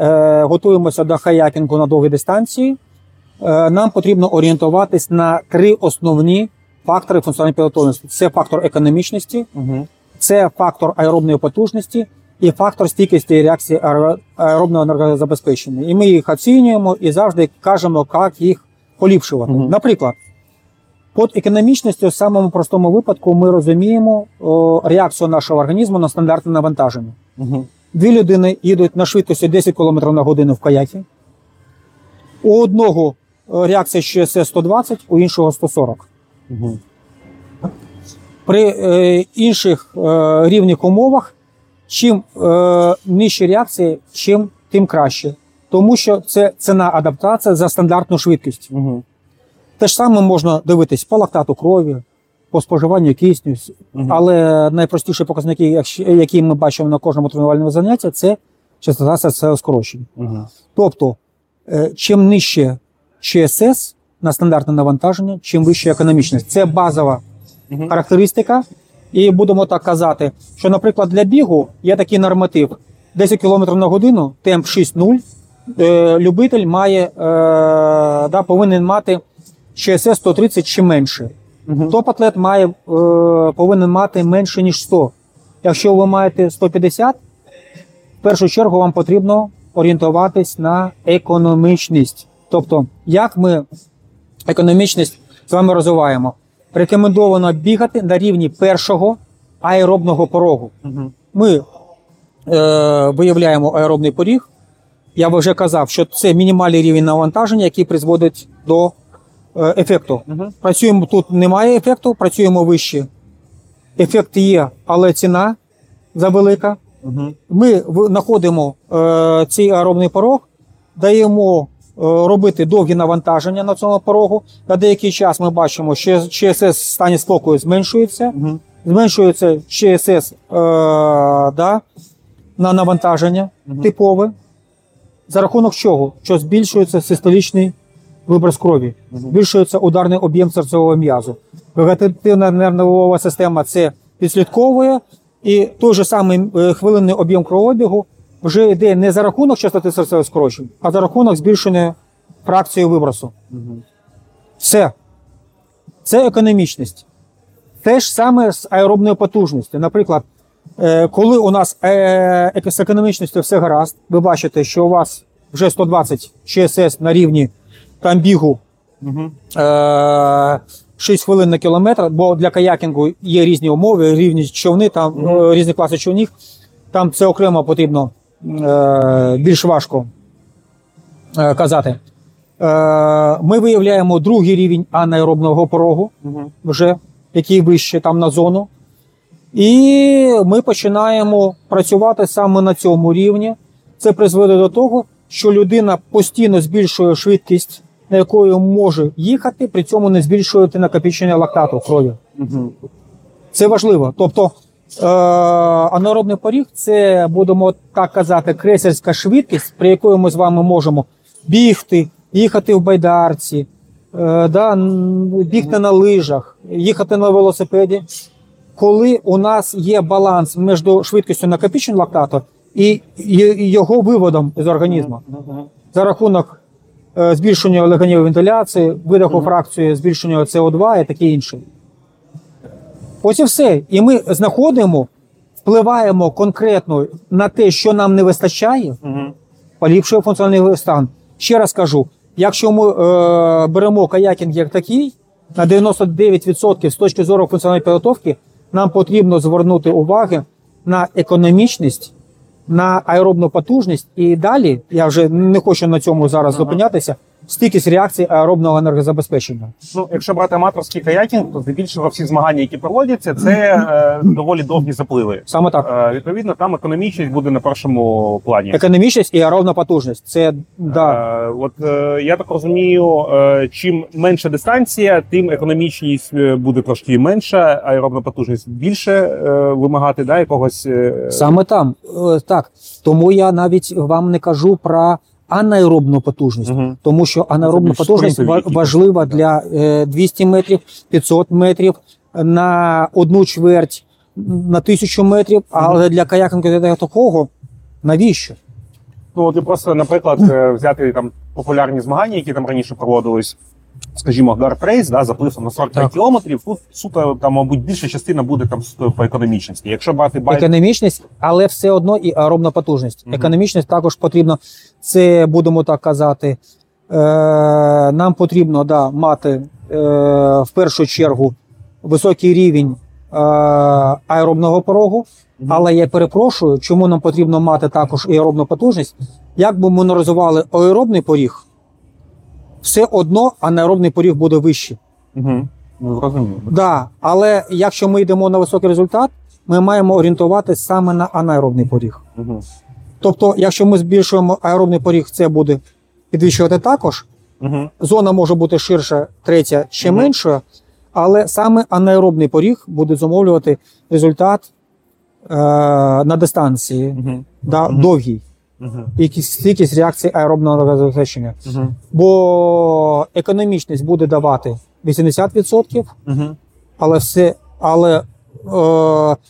готуємося до хаякінгу на довгій дистанції, нам потрібно орієнтуватись на 3 основні фактори функціональної підготовленості. Це фактор економічності, угу. це фактор аеробної потужності і фактор стійкості і реакції аеробного енергозабезпечення. І ми їх оцінюємо і завжди кажемо, як їх поліпшувати. Угу. Наприклад, під економічністю в самому простому випадку ми розуміємо реакцію нашого організму на стандартне навантаження. Угу. 2 людини їдуть на швидкості 10 км на годину в каякі. У одного реакція ще 120, у іншого 140. Угу. При інших рівних умовах, чим нижчі реакції, тим краще. Тому що це ціна адаптація за стандартну швидкість. Угу. Те ж саме можна дивитись по лактату крові, по споживанню кисню. Угу. Але найпростіші показники, які ми бачимо на кожному тренувальному занятті, це частота серцескорочень. Угу. Тобто, чим нижче ЧСС на стандартне навантаження, чим вища економічність. Це базова характеристика. І будемо так казати, що, наприклад, для бігу є такий норматив. 10 км на годину, темп 6.0, любитель має, повинен мати ЧСС 130 чи менше. Uh-huh. Топ-атлет повинен мати менше, ніж 100. Якщо ви маєте 150, в першу чергу вам потрібно орієнтуватись на економічність. Тобто, як ми економічність з вами розвиваємо? Рекомендовано бігати на рівні першого аеробного порогу. Угу. Ми виявляємо аеробний поріг. Я вже казав, що це мінімальний рівень навантаження, який призводить до ефекту. Угу. Працюємо тут, немає ефекту, працюємо вище. Ефект є, але ціна завелика. Ми знаходимо цей аеробний порог, даємо робити довгі навантаження на цьому порогу. На деякий час ми бачимо, що ЧСС стані спокою зменшується. Угу. Зменшується ЧСС на навантаження типове. За рахунок чого? Що збільшується систолічний виброс крові, збільшується ударний об'єм серцевого м'язу. Вегетативна нервова система це підслідковує, і той же самий хвилинний об'єм кровообігу вже йде не за рахунок частоти серцевих скорочень, а за рахунок збільшеної фракції вибросу. Все. Це економічність. Те ж саме з аеробною потужністю. Наприклад, коли у нас з економічністю все гаразд, ви бачите, що у вас вже 120 ЧСС на рівні там бігу 6 хвилин на кілометр, бо для каякінгу є різні умови, різні човни, там різні класи човнів. Там це окремо потрібно більш важко казати. Ми виявляємо другий рівень анаеробного порогу, вже, який вище там на зону. І ми починаємо працювати саме на цьому рівні. Це призведе до того, що людина постійно збільшує швидкість, на якою може їхати, при цьому не збільшувати накопичення лактату в крові. Це важливо. Тобто анаеробний поріг – це, будемо так казати, крейсерська швидкість, при якої ми з вами можемо бігти, їхати в байдарці, бігти на лижах, їхати на велосипеді. Коли у нас є баланс між швидкістю накопичення лактату і його виводом з організму за рахунок збільшення легеневої вентиляції, видиху фракції, збільшення СО2 і таке інше. Ось і все. І ми знаходимо, впливаємо конкретно на те, що нам не вистачає, поліпшує функціональний стан. Ще раз кажу, якщо ми беремо каякінг як такий, на 99% з точки зору функціональної підготовки, нам потрібно звернути увагу на економічність, на аеробну потужність і далі, я вже не хочу на цьому зараз зупинятися, стійкість реакції аеробного енергозабезпечення. Ну, якщо брати аматорський каякінг, то здебільшого всі змагання, які проводяться, це доволі довгі запливи. Саме так. Відповідно, там економічність буде на першому плані. Економічність і аеробна потужність. Це, я так розумію, чим менша дистанція, тим економічність буде трошки менша, аеробна потужність більше вимагати, якогось... Саме там, так. Тому я навіть вам не кажу про анаеробну потужність, тому що анаеробна потужність важлива для 200 метрів, 500 метрів, на одну чверть, на 1000 метрів, але для каякінгу такого навіщо? Ну, от і просто, наприклад, взяти там популярні змагання, які там раніше проводились, скажімо, гард-рейс, заплив на 45 кілометрів, тут суто, там, мабуть, більша частина буде там суто по економічності. Якщо брати економічність, але все одно і аеробна потужність. Економічність також потрібно, це, будемо так казати, нам потрібно, мати в першу чергу високий рівень аеробного порогу, але я перепрошую, чому нам потрібно мати також аеробну потужність, як би ми не розвивали аеробний поріг, все одно анаеробний поріг буде вищий. Але якщо ми йдемо на високий результат, ми маємо орієнтуватися саме на анаеробний поріг. Тобто, якщо ми збільшуємо аеробний поріг, це буде підвищувати також. Зона може бути ширша, третя, ще менша, але саме анаеробний поріг буде зумовлювати результат на дистанції, довгій. І стійкість реакції аеробного енергозабезпечення. Бо економічність буде давати 80%, але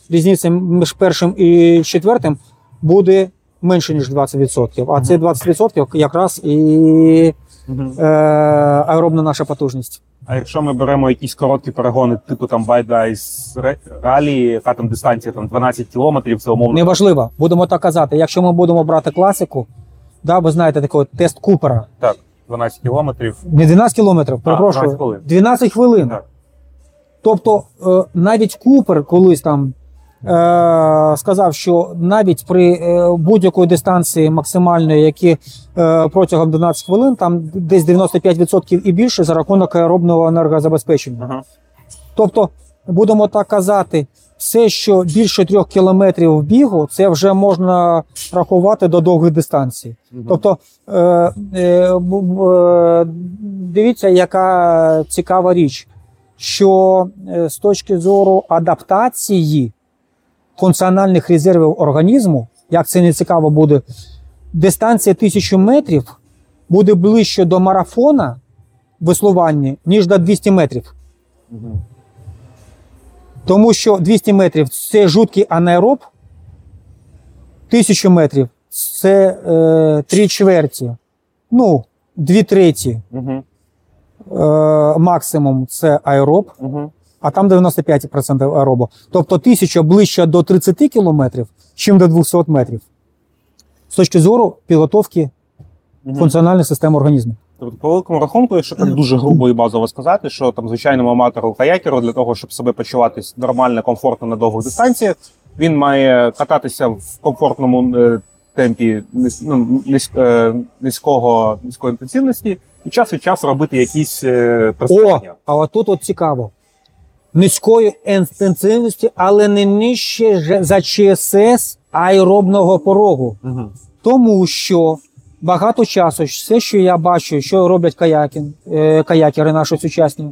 різниця між першим і четвертим буде менше, ніж 20%. А це 20% якраз і аеробна наша потужність. А якщо ми беремо якісь короткі перегони, типу там байдайс ралі, яка там дистанція там 12 кілометрів, це умовно. Неважливо, будемо так казати. Якщо ми будемо брати класику, ви знаєте такого тест Купера. Так, 12 кілометрів. Не 12 кілометрів, перепрошую. 12 хвилин. 12 хвилин. Так. Тобто навіть Купер колись там сказав, що навіть при будь-якої дистанції максимальної, які протягом 12 хвилин, там десь 95% і більше за рахунок аеробного енергозабезпечення. Тобто, будемо так казати, все, що більше 3 кілометрів бігу, це вже можна рахувати до довгої дистанції. Тобто, дивіться, яка цікава річ, що з точки зору адаптації функціональних резервів організму, як це не цікаво буде, дистанція 1000 метрів буде ближче до марафона веслування, ніж до 200 метрів. Тому що 200 метрів – це жуткий анаероб, 1000 метрів – це 3/4, ну, 2/3. Максимум – це аероб, а там 95% аеробу. Тобто 1000 ближче до 30 кілометрів, чим до 200 метрів. З точки зору підготовки функціональних систем організму. Тобто, по великому рахунку, якщо так дуже грубо і базово сказати, що там звичайному аматору-каякеру для того, щоб себе почуватися нормально, комфортно на довгих дистанціях, він має кататися в комфортному темпі низької інтенсивності і час від часу робити якісь прискорення. О, але тут от цікаво. Низької інтенсивності, але не нижче за ЧСС аеробного порогу. Тому що багато часу, все, що я бачу, що роблять каякери наші сучасні,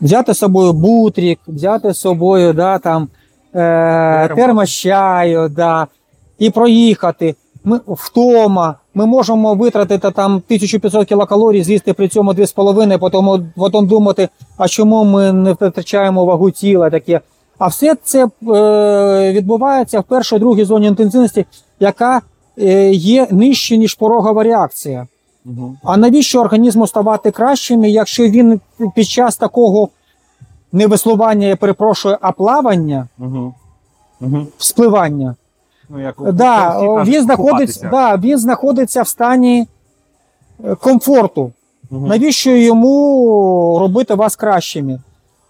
взяти з собою бутрик, взяти з собою термос чаю, і проїхати. Втома, ми можемо витратити там 1500 кілокалорій, з'їсти при цьому 2,5, потім думати, а чому ми не втрачаємо вагу тіла, таке. А все це відбувається в першій-другій зоні інтенсивності, яка є нижче, ніж порогова реакція. А навіщо організму ставати кращим, якщо він під час такого не веслування, я перепрошую, а плавання, спливання, він знаходиться в стані комфорту. Навіщо йому робити вас кращими?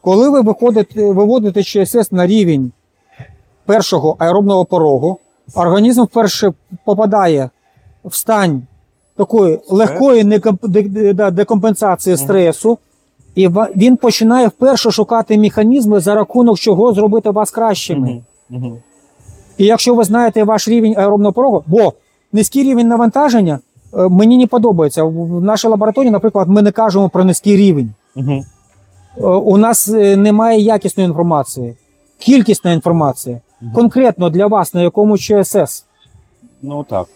Коли ви виводите ЧСС на рівень першого аеробного порогу, організм вперше попадає в стан такої легкої декомпенсації стресу, і він починає вперше шукати механізми, за рахунок чого зробити вас кращими. І якщо ви знаєте ваш рівень аеробного порогу, бо низький рівень навантаження мені не подобається. В нашій лабораторії, наприклад, ми не кажемо про низький рівень. У нас немає якісної інформації, кількісна інформація. Конкретно для вас, на якому ЧСС. Ну так.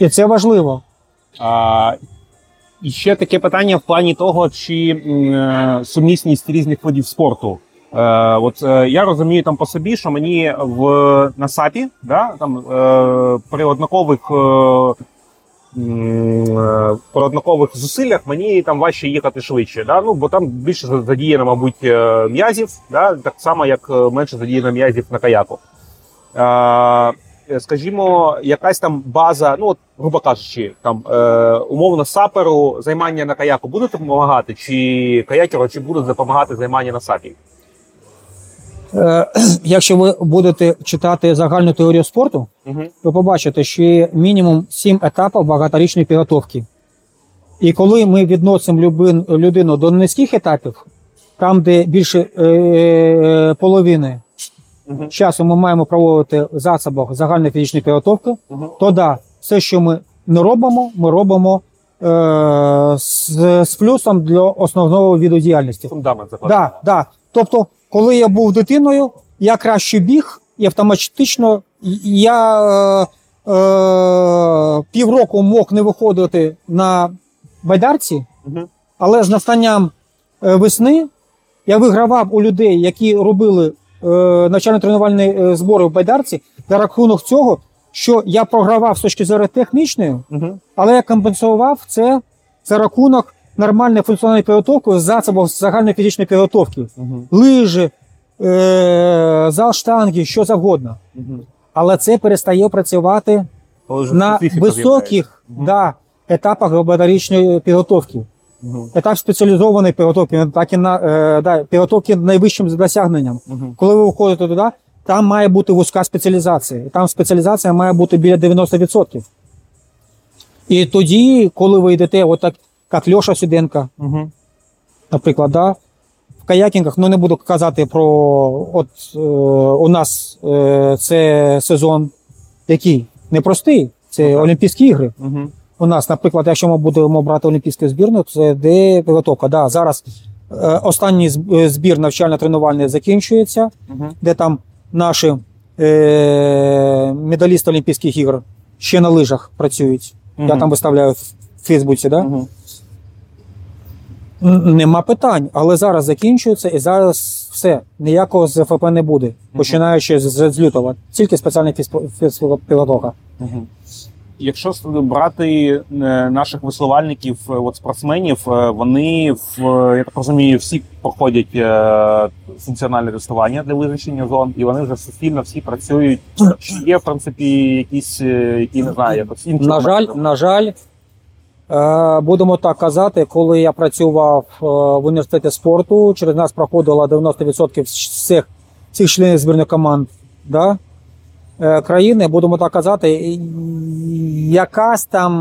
І це важливо. І ще таке питання в плані того, чи сумісність різних видів спорту. Я розумію там по собі, що мені на САПі, при однакових зусиллях мені там важче їхати швидше, бо там більше задіяно, мабуть, м'язів, так само, як менше задіяно м'язів на каяку. Скажімо, якась там база, грубо кажучи, умовно саперу займання на каяку буде допомагати, чи каякеру, чи буде допомагати займання на сапі? Якщо ви будете читати загальну теорію спорту, ви побачите, що є мінімум 7 етапів багаторічної підготовки. І коли ми відносимо людину до низьких етапів, там, де більше половини часу ми маємо проводити в засобах загальної фізичної підготовки, то да, все, що ми не робимо, ми робимо з плюсом для основного виду діяльності. Фундамент закладаємо. Так, тобто, коли я був дитиною, я краще біг, і автоматично я півроку мог не виходити на байдарці, але з настанням весни я вигравав у людей, які робили навчально-тренувальні збори в байдарці, за рахунок цього, що я програвав з точки зору технічної, але я компенсував це за рахунок нормальної функціональної підготовки з засобів загальної фізичної підготовки. Лижі, зал штанги, що завгодно. Але це перестає працювати на високих етапах багаторічної підготовки. Етап спеціалізованої підготовки, так і підготовки найвищим досягненням. Коли ви виходите туди, там має бути вузька спеціалізація. Там спеціалізація має бути біля 90%. І тоді, коли ви йдете отак, як Леша Сиденко, наприклад, в каякінгах, ну не буду казати про, от у нас це сезон, який непростий, це Олімпійські ігри. У нас, наприклад, якщо ми будемо брати олімпійську збірну, то це де підготовка. Да, зараз останній збір навчально-тренувальний закінчується, де там наші медалісти Олімпійських ігор ще на лижах працюють. Я там виставляю в Фейсбуці, да? Нема питань, але зараз закінчується і зараз все, ніякого ЗФП не буде, починаючи з лютого. Тільки спеціальна фізпідготовка. Якщо брати наших веслувальників, от спортсменів, вони, я так розумію, всі проходять функціональне тестування для визначення зон, і вони вже суспільно всі працюють. Чи є, в принципі, якісь, які, не знаю, якось інші? На жаль, будемо так казати, коли я працював в університеті спорту, через нас проходило 90% всіх членів збірних команд, да? Країни, будемо так казати, якась там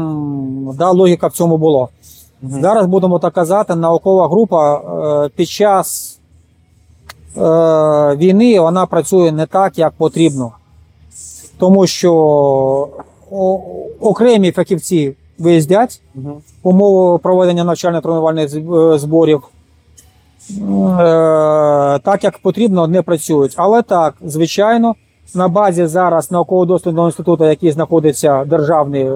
логіка в цьому була. Зараз, будемо так казати, наукова група під час війни вона працює не так, як потрібно. Тому що окремі фахівці виїздять умови проведення навчально-тренувальних зборів. Так, як потрібно, не працюють. Але так, звичайно, на базі зараз науково-дослідного інституту, який знаходиться державний в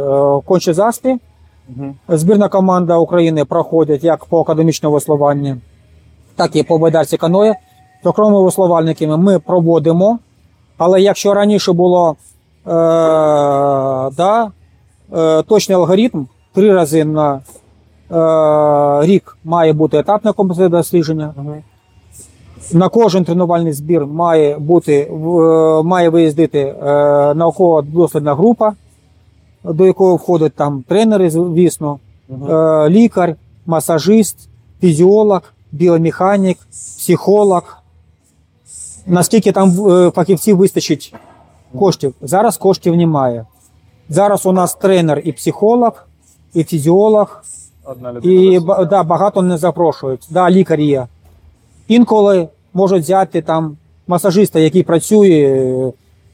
Конче-Заспі, збірна команда України проходить як по академічному веслуванню, так і по байдарці каное. З окремими веслувальниками ми проводимо, але якщо раніше було точний алгоритм, 3 рази на рік має бути етапне комплекси дослідження, на кожен тренувальний збір має виїздити науково-дослідна група, до якої входять там тренери, звісно, лікар, масажист, фізіолог, біомеханік, психолог. Наскільки там фахівців вистачить коштів? Зараз коштів немає. Зараз у нас тренер і психолог, і фізіолог, і багато не запрошують. Да, лікар є. Інколи можуть взяти там масажиста, який працює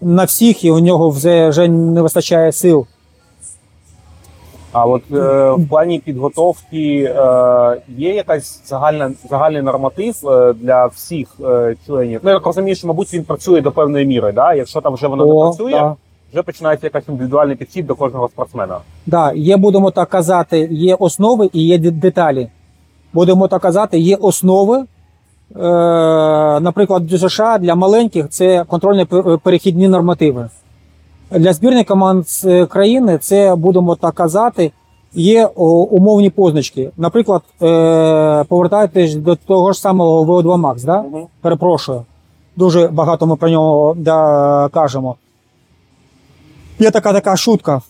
на всіх, і у нього вже не вистачає сил. А от в плані підготовки є якась загальний норматив для всіх членів? Ну, я розумію, що, мабуть, він працює до певної міри, да? Якщо там вже воно не працює, вже починається якийсь індивідуальний підхід до кожного спортсмена. Так, є, будемо так казати, є основи і є деталі. Будемо так казати, є основи. Наприклад, для США, для маленьких це контрольно-перехідні нормативи. Для збірних команд країни це, будемо так казати, є умовні позначки. Наприклад, повертайтесь до того ж самого VO2max, да? Перепрошую. Дуже багато ми про нього кажемо. Є така шутка.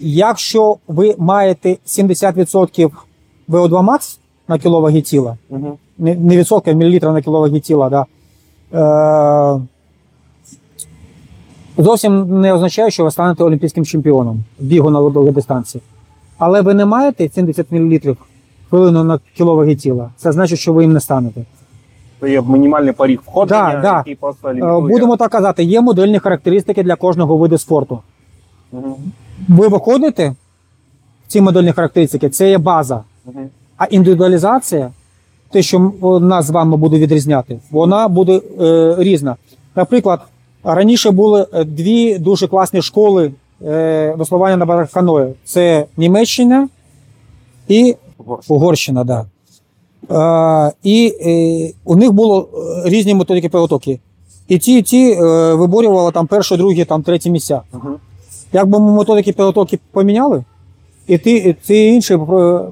Якщо ви маєте 70% VO2max на кіловагі тіла, не відсотки, а мілілітра на кіловагі тіла, да. Зовсім не означає, що ви станете олімпійським чемпіоном бігу на довгій дистанції. Але ви не маєте 70 мл хвилину на кіловагі тіла. Це значить, що ви їм не станете. Це є мінімальний поріг входження, який просто лімітує. Будемо так казати, є модельні характеристики для кожного виду спорту. Ви виходите, ці модельні характеристики, це є база. А індивідуалізація, те, що нас з вами буде відрізняти, вона буде різна. Наприклад, раніше були 2 дуже класні школи веслування на байдарках каное. Це Німеччина і Угорщина. І у них були різні методики підготовки. І ті виборювали там 1-е, 2-е, 3-е місця. Якби ми методики підготовки поміняли, і ті інші,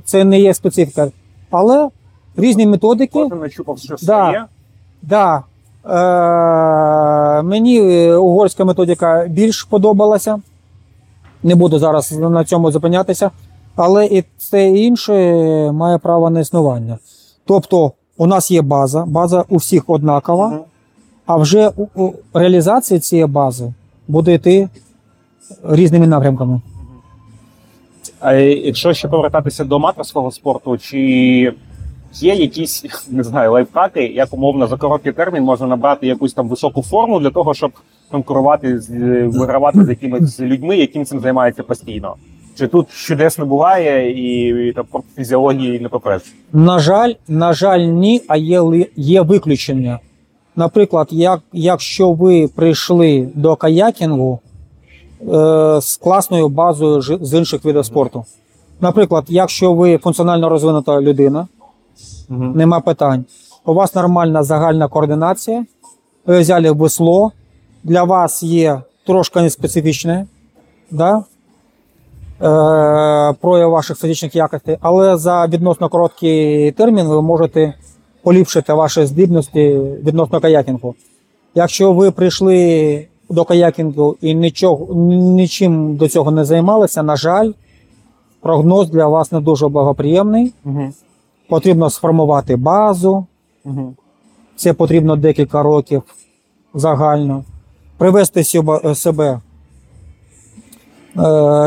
це не є специфіка. Але різні методики. Кожен начупав, що своє. Так. Мені угорська методика більш подобалася. Не буду зараз на цьому зупинятися. Але і це інше має право на існування. Тобто у нас є база. База у всіх однакова. А вже у реалізації цієї бази буде йти різними напрямками. А якщо ще повертатися до аматорського спорту, чи Є якісь, не знаю, лайфхаки, як умовно за короткий термін можна набрати якусь там високу форму для того, щоб конкурувати, вигравати з якимись людьми, яким цим займається постійно? Чи тут чудесно буває і там фізіології не попереджує? На жаль, ні, а є виключення. Наприклад, якщо ви прийшли до каякінгу з класною базою з інших видів спорту. Наприклад, якщо ви функціонально розвинута людина, нема питань. У вас нормальна загальна координація, ви взяли весло, для вас є трошки неспецифічне, да? Прояв ваших фізичних якостей, але за відносно короткий термін ви можете поліпшити ваші здібності відносно каякінгу. Якщо ви прийшли до каякінгу і нічим до цього не займалися, на жаль, прогноз для вас не дуже благоприємний. Потрібно сформувати базу, це потрібно декілька років загально, привести себе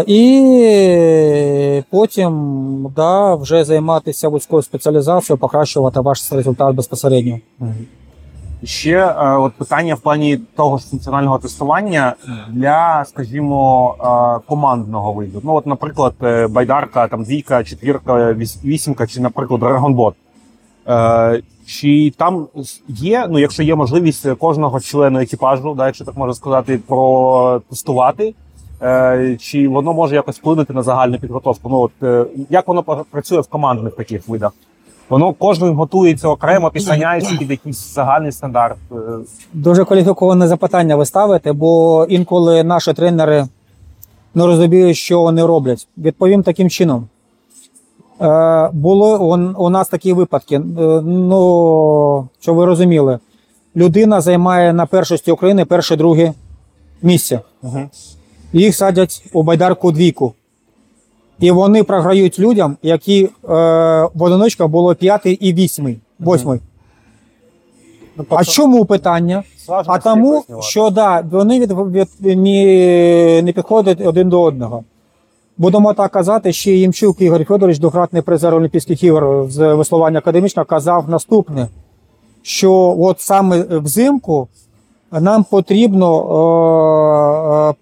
і потім вже займатися вузькою спеціалізацією, покращувати ваш результат безпосередньо. Ще от питання в плані того ж функціонального тестування для, скажімо, командного виду. Ну, от, наприклад, байдарка, там, двійка, четвірка, вісімка, чи, наприклад, драгонбот. Чи там є, ну, якщо є можливість кожного члена екіпажу, да, якщо так можна сказати, протестувати, чи воно може якось вплинути на загальну підготовку? Ну, от, як воно працює в командних таких видах? Воно кожен готується окремо, підганяється під якийсь загальний стандарт. Дуже кваліфіковане запитання ви ставите, бо інколи наші тренери не розуміють, що вони роблять. Відповім таким чином. Були у нас такі випадки, ну, що ви розуміли. Людина займає на першості України перше-друге місце. Їх садять у байдарку двійку. І вони програють людям, які в одиночках було 5-й і 8-й, 8-й. Ну, а чому питання? А тому, що вони не підходять один до одного. Будемо так казати, ще Ємчук Ігор Федорович, двократний призер Олімпійських ігор з веслування академічного, казав наступне, що от саме взимку нам потрібно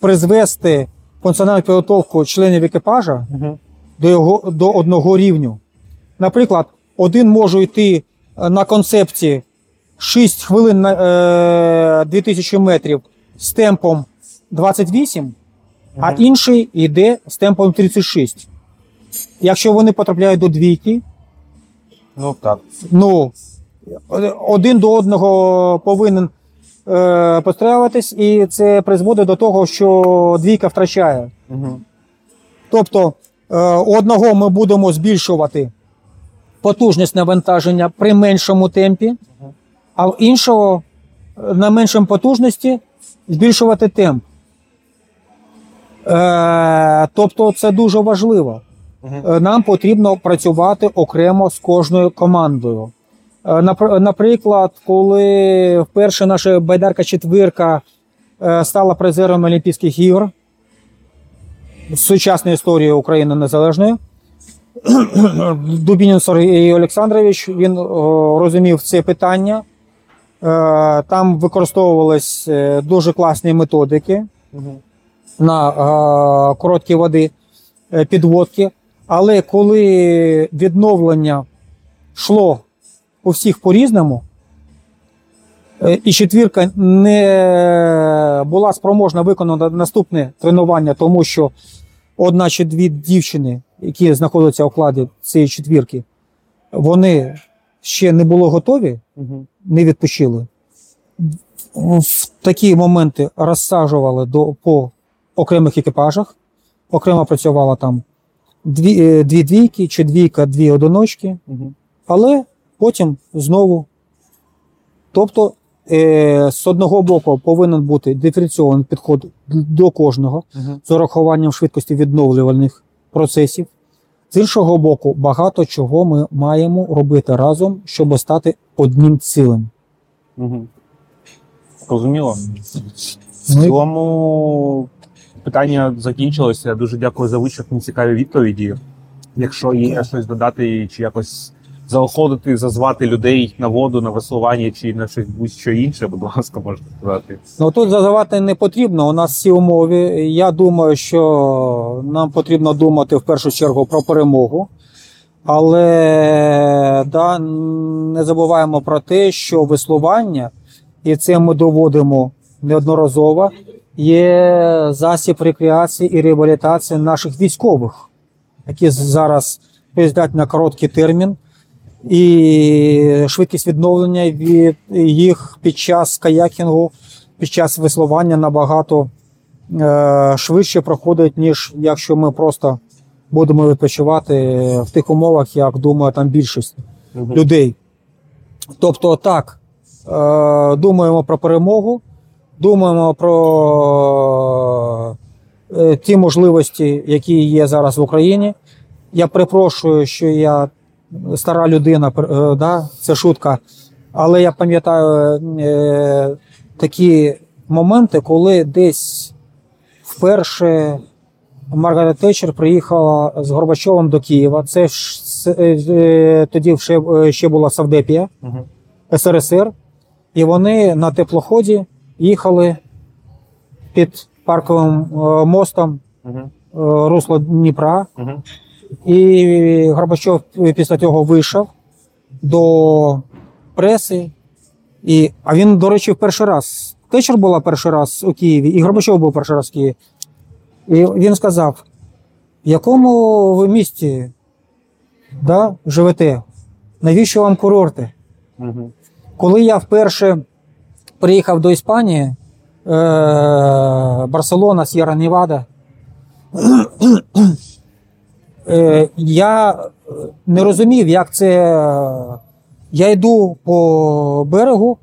призвести функціональну підготовку членів екіпажа до одного рівню. Наприклад, один може йти на концепті 6 хвилин на 2000 метрів з темпом 28, а інший йде з темпом 36. Якщо вони потрапляють до двійки, один до одного повинен постраюватись, і це призводить до того, що двійка втрачає. Тобто, одного ми будемо збільшувати потужність навантаження при меншому темпі, а в іншого на меншому потужності збільшувати темп. Тобто, це дуже важливо. Нам потрібно працювати окремо з кожною командою. Наприклад, коли вперше наша байдарка-четвірка стала призером Олімпійських ігор з сучасної історії України незалежної, Дубінін Сергій Олександрович, він розумів це питання. Там використовувались дуже класні методики на короткі води, підводки. Але коли відновлення йшло у всіх по-різному, і четвірка не була спроможна виконати наступне тренування, тому що одна чи дві дівчини, які знаходяться у складі цієї четвірки, вони ще не були готові, не відпочили. В такі моменти розсаджували по окремих екіпажах, окремо працювала там дві двійки, чи двійка, дві одиночки, але потім знову. Тобто, з одного боку повинен бути диференційований підход до кожного, з урахуванням швидкості відновлювальних процесів. З іншого боку, багато чого ми маємо робити разом, щоб стати одним цілим. Розуміло. В цілому питання закінчилося. Дуже дякую за вичерпні цікаві відповіді. Якщо є щось додати, чи якось заохотити, зазвати людей на воду, на веслування чи на щось будь-що інше, будь ласка, можна сказати. Ну тут зазивати не потрібно, у нас всі умови. Я думаю, що нам потрібно думати в першу чергу про перемогу. Але да, не забуваємо про те, що веслування, і це ми доводимо неодноразово, є засіб рекреації і реабілітації наших військових, які зараз приїздять на короткий термін, і швидкість відновлення від їх під час каякінгу, під час веслування набагато швидше проходить, ніж якщо ми просто будемо відпочивати в тих умовах, як, думаю, там більшість людей. Тобто так, думаємо про перемогу, думаємо про ті можливості, які є зараз в Україні. Я перепрошую, що я стара людина, да? Це шутка, але я пам'ятаю такі моменти, коли десь вперше Маргарет Тетчер приїхала з Горбачовим до Києва. Це тоді ще була Савдепія, СРСР. І вони на теплоході їхали під парковим мостом русло Дніпра. І Горбачов після цього вийшов до преси. А він, до речі, перший раз. Тетчер була перший раз у Києві, і Горбачов був перший раз у Києві. І він сказав, в якому ви місті, да, живете, навіщо вам курорти? Коли я вперше приїхав до Іспанії, Барселона, С'єра-Невада, я не розумів, як це. Я йду по берегу,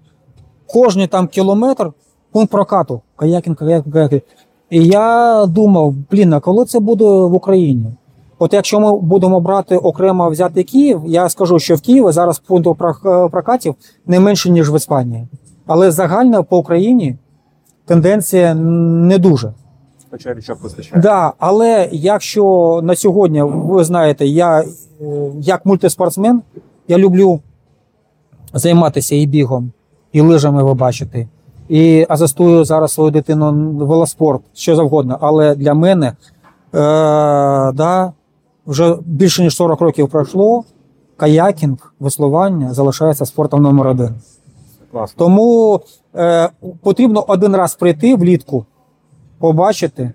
кожен там кілометр, пункт прокату, каякінг. І я думав, а коли це буде в Україні? От якщо ми будемо брати окремо взяти Київ, я скажу, що в Києві зараз пунктів прокатів не менше, ніж в Іспанії. Але загально по Україні тенденція не дуже. Хоча річок вистачає. Да, але якщо на сьогодні, ви знаєте, я як мультиспортсмен, я люблю займатися і бігом, і лижами, ви бачите. І азастую зараз свою дитину велоспорт, що завгодно. Але для мене вже більше ніж 40 років пройшло, каякінг, веслування залишається спортом номер один. Класно. Тому потрібно один раз прийти влітку, побачити,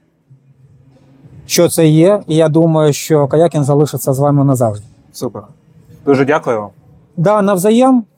що це є. І я думаю, що каякінг залишиться з вами назавжди. Супер. Дуже дякую вам. Да, навзаєм.